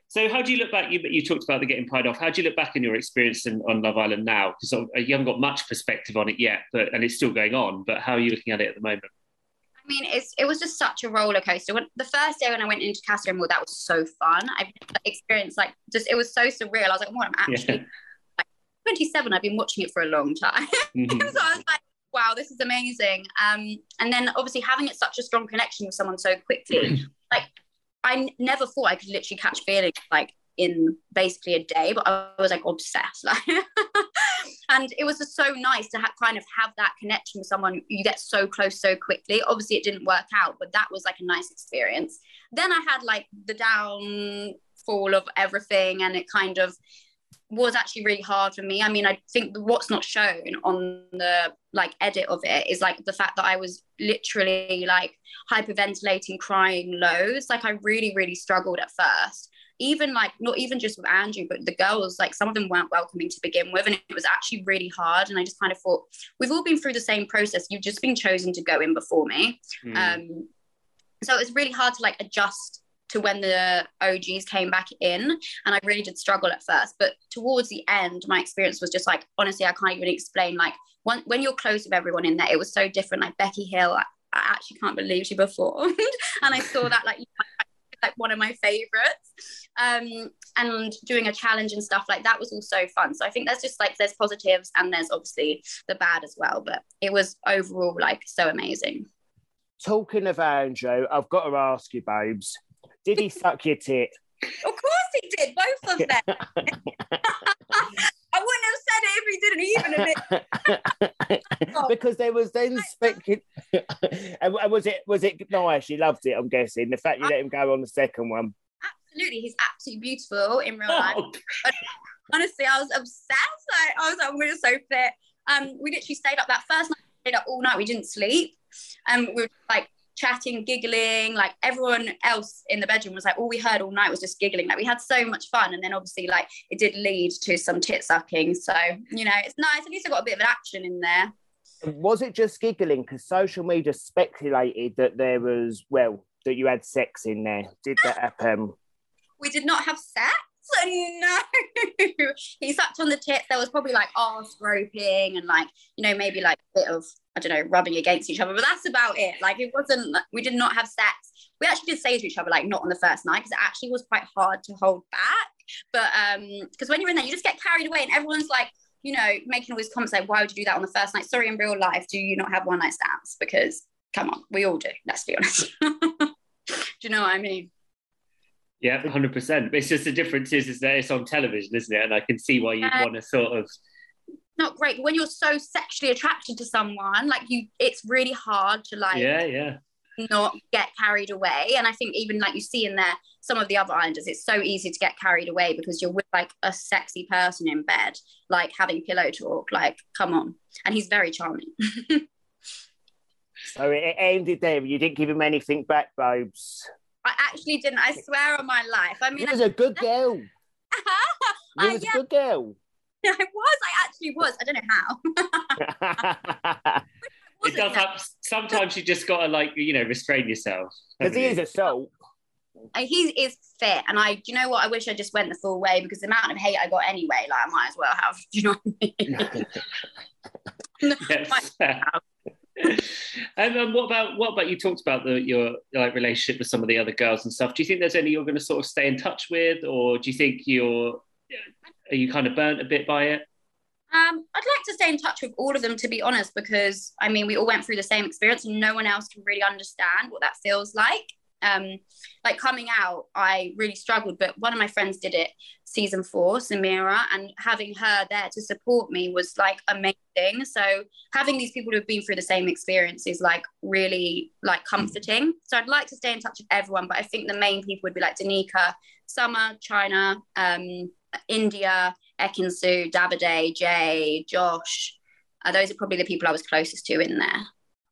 So how do you look back? You, you talked about the getting pied off. How do you look back on your experience in, on Love Island now? Because sort of, you haven't got much perspective on it yet, but and it's still going on. But how are you looking at it at the moment? I mean, it's, it was just such a roller coaster. When, the first day when I went into Castor and Moore, that was so fun. I experienced like just, it was so surreal. I was like, what, I'm actually... Yeah. twenty-seven, I've been watching it for a long time. Mm-hmm. So I was like, wow, this is amazing. Um, and then obviously having it such a strong connection with someone so quickly, like I n- never thought I could literally catch feelings like in basically a day, but I was like obsessed. Like, and it was just so nice to ha- kind of have that connection with someone you get so close so quickly. Obviously it didn't work out, but that was like a nice experience. Then I had like the downfall of everything, and it kind of was actually really hard for me. I mean, I think what's not shown on the like edit of it is like the fact that I was literally like hyperventilating, crying loads. Like I really, really struggled at first. Even like, not even just with Andrew, but the girls, like some of them weren't welcoming to begin with, and it was actually really hard. And I just kind of thought, we've all been through the same process. You've just been chosen to go in before me. Mm. Um, so it was really hard to like adjust to when the O Gs came back in, and I really did struggle at first. But towards the end, my experience was just like, honestly, I can't even explain. Like when, when you're close with everyone in there, it was so different. Like Becky Hill, I, I actually can't believe she performed. And I saw that like, like one of my favorites, um, and doing a challenge and stuff like that was also fun. So I think there's just like, there's positives and there's obviously the bad as well, but it was overall like so amazing. Talking of Andrew, I've got to ask you, babes, did he suck your tit? Of course he did, both of them. I wouldn't have said it if he didn't, even a bit. Because there was then speculating. And was it, was it, no, I actually loved it, I'm guessing. The fact you I, let him go on the second one. Absolutely, he's absolutely beautiful in real life. Oh. Honestly, I was obsessed. Like, I was like, we're just so fit. Um, we literally stayed up that first night, we stayed up all night, we didn't sleep. Um, we were like, chatting, giggling, like everyone else in the bedroom was like, all we heard all night was just giggling. Like we had so much fun, and then obviously like it did lead to some tit sucking. So, you know, it's nice. At least I got a bit of an action in there. Was it just giggling? Because social media speculated that there was, well, that you had sex in there. Did that happen? We did not have sex. No. He sucked on the tits. There was probably like arse groping and like, you know, maybe like a bit of, I don't know, rubbing against each other, but that's about it. Like it wasn't, we did not have sex. We actually did say to each other, like, not on the first night, because it actually was quite hard to hold back. But um, because when you're in there, you just get carried away, and everyone's like, you know, making all these comments like, why would you do that on the first night? Sorry, in real life, do you not have one night stands? Because come on, we all do, let's be honest. Do you know what I mean? Yeah, one hundred percent. It's just the difference is, is that it's on television, isn't it? And I can see why you'd want to sort of, not great, but when you're so sexually attracted to someone, like you, it's really hard to like, yeah, yeah, not get carried away. And I think even like you see in there, some of the other Islanders, it's so easy to get carried away because you're with like a sexy person in bed, like having pillow talk, like, come on. And he's very charming. So it ended there. You didn't give him anything back, babes. I actually didn't. I swear on my life. I mean, you was I, a good girl. You I, was yeah. a good girl. I was. I actually was. I don't know how. It does have, sometimes you just got to, like, you know, restrain yourself. Because he is a soul. He is fit. And I, you know what? I wish I just went the full way because the amount of hate I got anyway, like, I might as well have. Do you know what I mean? And um, what about what about you talked about the, your like relationship with some of the other girls and stuff. Do you think there's any you're going to sort of stay in touch with, or do you think you're are you kind of burnt a bit by it? Um, I'd like to stay in touch with all of them, to be honest, because I mean we all went through the same experience, and no one else can really understand what that feels like. Um, like coming out, I really struggled, but one of my friends did it season four, Samira, and having her there to support me was like amazing. So having these people who have been through the same experience is like really like comforting. So I'd like to stay in touch with everyone, but I think the main people would be like Danica, Summer, China, um, India, Ekin-Su, Davide, Jay, Josh. Uh, those are probably the people I was closest to in there.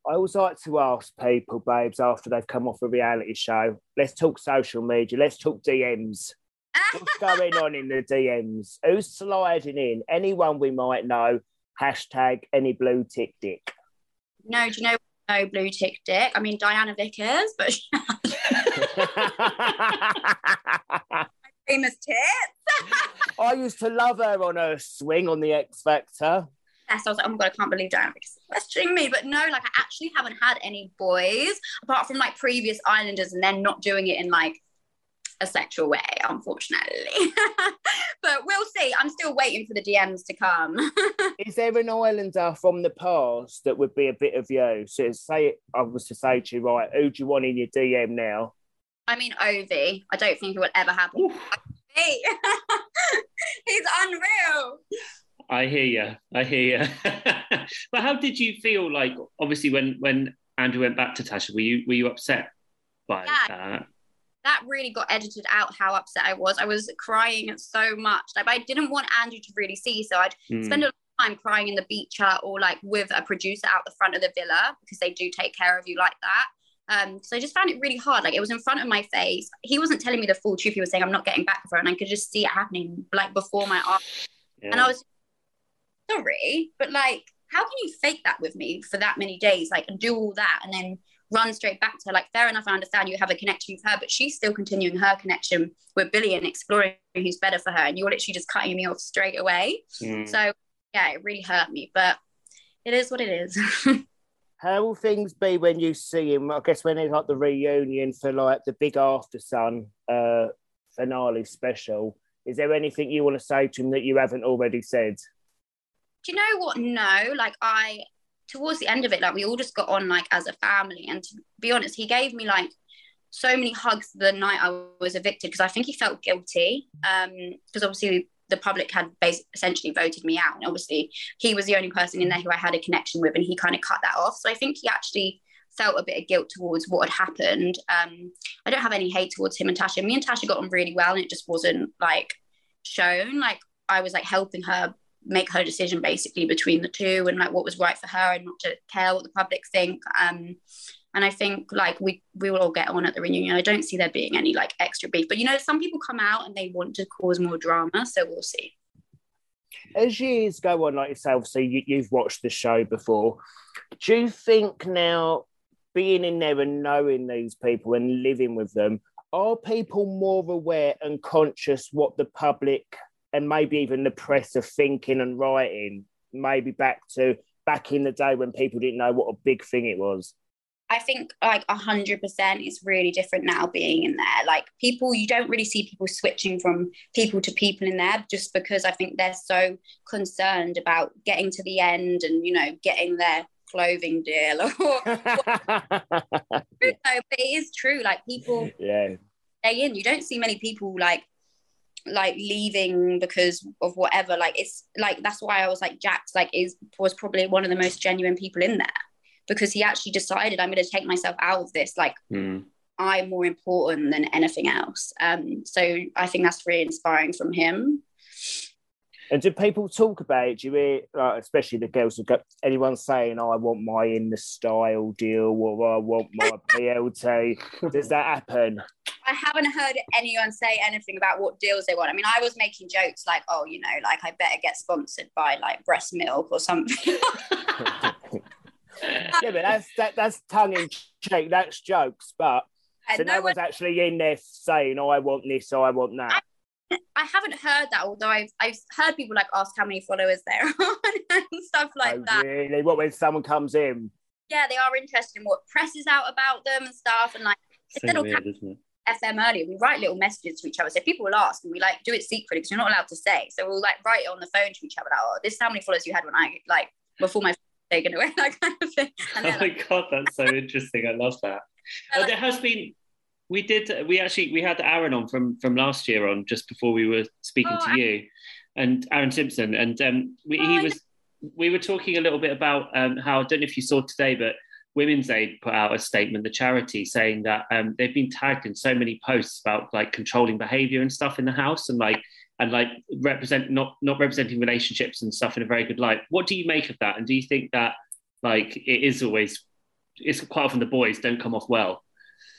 I always like to ask people, babes, after they've come off a reality show, let's talk social media, let's talk D Ms. What's going on in the D Ms? Who's sliding in? Anyone we might know, hashtag any blue tick dick. No, do you know no blue tick dick? I mean, Diana Vickers, but... My famous tits. I used to love her on her swing on the X Factor. Yes, I was like, oh my God, I can't believe Diana Vickers is questioning me. But no, like, I actually haven't had any boys, apart from, like, previous Islanders, and they're not doing it in, like, a sexual way, unfortunately. But we'll see. I'm still waiting for the D Ms to come. Is there an Islander from the past that would be a bit of you? So say, I was to say to you, right, who do you want in your D M now? I mean, Ovi. I don't think it will ever happen. He's unreal. I hear you. I hear you. But how did you feel, like, obviously, when, when Andrew went back to Tasha, were you were you upset by yeah, that? That really got edited out, how upset I was. I was crying so much. Like, I didn't want Andrew to really see, so I'd mm. spend a lot of time crying in the beach hut or, like, with a producer out the front of the villa because they do take care of you like that. Um, so I just found it really hard. Like, it was in front of my face. He wasn't telling me the full truth. He was saying, I'm not getting back with her, and I could just see it happening, like, before my eyes. Yeah. And I was sorry, but like, how can you fake that with me for that many days, like, and do all that and then run straight back to her? Like, fair enough, I understand you have a connection with her, but she's still continuing her connection with Billy and exploring who's better for her, and you're literally just cutting me off straight away. Mm. So yeah, it really hurt me, but it is what it is. How will things be when you see him, I guess, when it's like the reunion for like the big After Sun uh, finale special? Is there anything you want to say to him that you haven't already said? Do you know what? No, like, I, towards the end of it, like, we all just got on, like, as a family. And to be honest, he gave me, like, so many hugs the night I was evicted because I think he felt guilty. Um, because obviously the public had bas- essentially voted me out. And obviously he was the only person in there who I had a connection with, and he kind of cut that off. So I think he actually felt a bit of guilt towards what had happened. Um, I don't have any hate towards him and Tasha. Me and Tasha got on really well, and it just wasn't, like, shown. Like, I was, like, helping her make her decision basically between the two, and like what was right for her, and not to care what the public think. Um, and I think like we we will all get on at the reunion. I don't see there being any like extra beef, but you know, some people come out and they want to cause more drama, so we'll see. As years go on, like yourself, so you, you've watched the show before. Do you think now, being in there and knowing these people and living with them, are people more aware and conscious what the public and maybe even the press of thinking and writing, maybe back to back in the day when people didn't know what a big thing it was? I think like one hundred percent it's really different now being in there. Like people, you don't really see people switching from people to people in there just because I think they're so concerned about getting to the end and, you know, getting their clothing deal. Or, but it is true. Like people yeah. stay in. You don't see many people like, like leaving because of whatever. Like it's like that's why I was like Jax like is was probably one of the most genuine people in there, because he actually decided, I'm going to take myself out of this. Like, mm. I'm more important than anything else. Um, so I think that's really inspiring from him. And do people talk about it? Do you hear, like, especially the girls, go, anyone saying, oh, I want my In the Style deal, or I want my P L T? Does that happen? I haven't heard anyone say anything about what deals they want. I mean, I was making jokes like, oh, you know, like, I better get sponsored by, like, breast milk or something. Yeah, but that's, that, that's tongue-in-cheek. That's jokes, but... So no, no one's one... actually in there saying, oh, I want this, oh, I want that. I... I haven't heard that, although I've I've heard people like ask how many followers there are and stuff like oh, that. Really? What, when someone comes in? Yeah, they are interested in what press is out about them and stuff, and like it's so little weird, isn't it? F M earlier, we write little messages to each other. So people will ask, and we like do it secretly because you're not allowed to say. So we'll like write it on the phone to each other, like, oh, this is how many followers you had when I like before my taken away, that kind of thing. And oh like, my god, that's so interesting. I love that. Oh, there has been. We did, we actually, we had Aaron on from, from last year on, just before we were speaking oh, to you, and Aaron Simpson, and um, we, oh, he was, we were talking a little bit about um, how, I don't know if you saw today, but Women's Aid put out a statement, the charity, saying that um, they've been tagged in so many posts about, like, controlling behaviour and stuff in the house, and, like, and like represent not not representing relationships and stuff in a very good light. What do you make of that? And do you think that, like, it is always, it's quite often the boys don't come off well?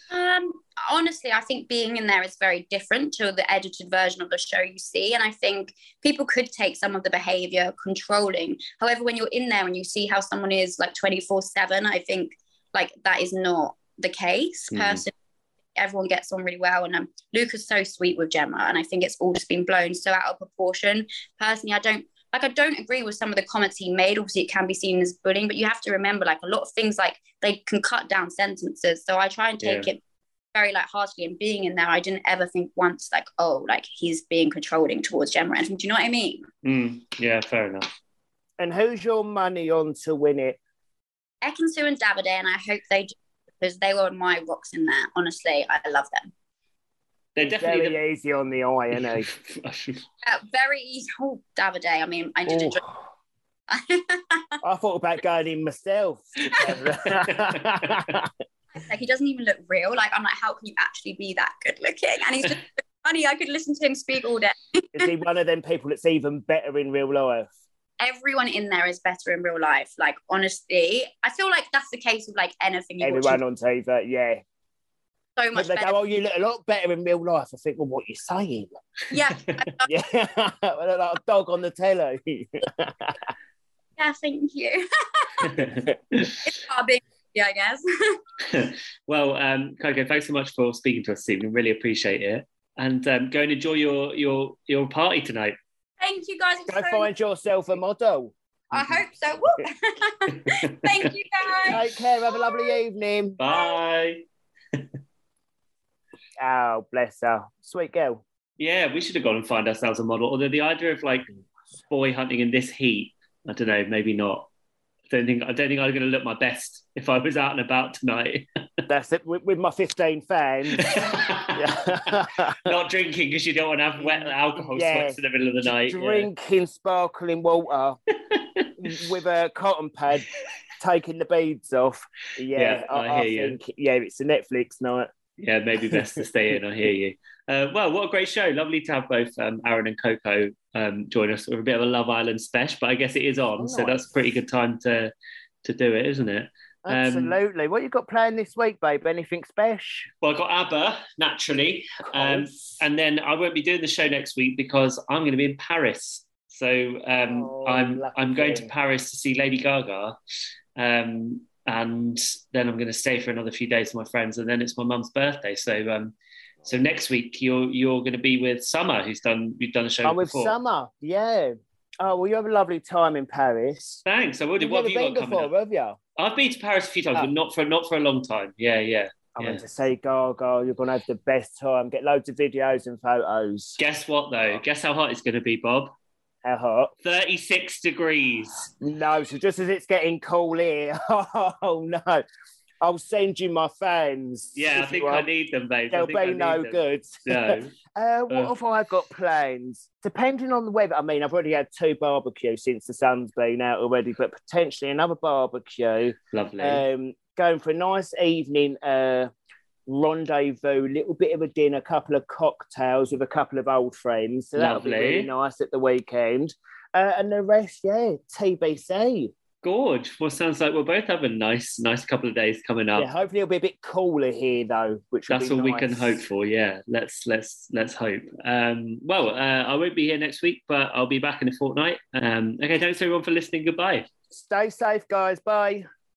Um, honestly, I think being in there is very different to the edited version of the show you see, and I think people could take some of the behaviour controlling. However, when you're in there and you see how someone is like twenty-four seven, I think like that is not the case. Mm. Personally, everyone gets on really well, and um, Luca's so sweet with Gemma, and I think it's all just been blown so out of proportion. Personally, I don't like I don't agree with some of the comments he made. Obviously, it can be seen as bullying, but you have to remember, like, a lot of things, like, they can cut down sentences. So I try and take yeah. it very, like, heartily, and being in there, I didn't ever think once, like, oh, like, he's being controlling towards Gemma. Do you know what I mean? Mm, yeah, fair enough. And who's your money on to win it? Ekin-Su and Davide, and I hope they do, because they were my rocks in there. Honestly, I love them. They're definitely very the... easy on the eye, isn't it? uh, very easy. Oh, Davide, I mean, I did oh. enjoy I thought about going in myself. Like, he doesn't even look real. Like, I'm like, how can you actually be that good looking? And he's just funny. I could listen to him speak all day. Is he one of them people that's even better in real life? Everyone in there is better in real life. Like, honestly, I feel like that's the case with, like, anything you Everyone watch. on T V, yeah. So much they better. Go, oh, you look a lot better in real life. I think, well, what are you saying? Yeah. yeah. I look like a dog on the telly. Yeah, thank you. It's hard being, yeah, I guess. Well, um, Coco, thanks so much for speaking to us this evening. Really appreciate it. And um, go and enjoy your your your party tonight. Thank you, guys. Go so find nice. yourself a model. I hope so. Thank you, guys. Take care. Have a lovely Bye. evening. Bye. Oh, bless her. Sweet girl. Yeah, we should have gone and find ourselves a model. Although the idea of, like, boy hunting in this heat, I don't know, maybe not. I don't think I don't think I was going to look my best if I was out and about tonight. That's it, with, with my fifteen fans. Not drinking, because you don't want to have wet alcohol yeah. sweats in the middle of the night. Drinking yeah. sparkling water with a cotton pad, taking the beads off. Yeah, yeah I, I, I hear I think, you. Yeah, it's a Netflix night. Yeah, maybe best to stay in. I hear you. Uh, well, what a great show. Lovely to have both um, Aaron and Coco um, join us. We're a bit of a Love Island special, but I guess it is on, oh, nice. so that's a pretty good time to to do it, isn't it? Absolutely. Um, what you got planned this week, babe? Anything special? Well, I got ABBA, naturally. Um, and then I won't be doing the show next week because I'm going to be in Paris. So um, oh, I'm lucky. I'm going to Paris to see Lady Gaga. Um And then I'm going to stay for another few days with my friends, and then it's my mum's birthday. So, um, so next week you're you're going to be with Summer, who's done you've done a show. I'm with before. Summer, yeah. Oh well, you have a lovely time in Paris. Thanks, I will do. What have you got before, coming up? Have you? I've been to Paris a few times, oh. but not for not for a long time. Yeah, yeah. I yeah. went to say, girl, girl, you're going to have the best time. Get loads of videos and photos. Guess what though? Oh. Guess how hot it's going to be, Bob. How hot? thirty-six degrees. No, so just as it's getting cool here. Oh, no. I'll send you my fans. Yeah, I think I need them, babe. They'll be no good. So, uh, what uh. have I got planned? Depending on the weather, I mean, I've already had two barbecues since the sun's been out already, but potentially another barbecue. Lovely. Um, going for a nice evening uh, rendezvous, little bit of a dinner, a couple of cocktails with a couple of old friends. So that'll be really nice at the weekend. Uh, and the rest, yeah, T B C. Gorge. Well, sounds like we'll both have a nice, nice couple of days coming up. Yeah, hopefully it'll be a bit cooler here, though, which that's all nice. We can hope for. Yeah, let's let's let's hope. Um, well, uh, I won't be here next week, but I'll be back in a fortnight. Um, okay, thanks everyone for listening. Goodbye. Stay safe, guys. Bye.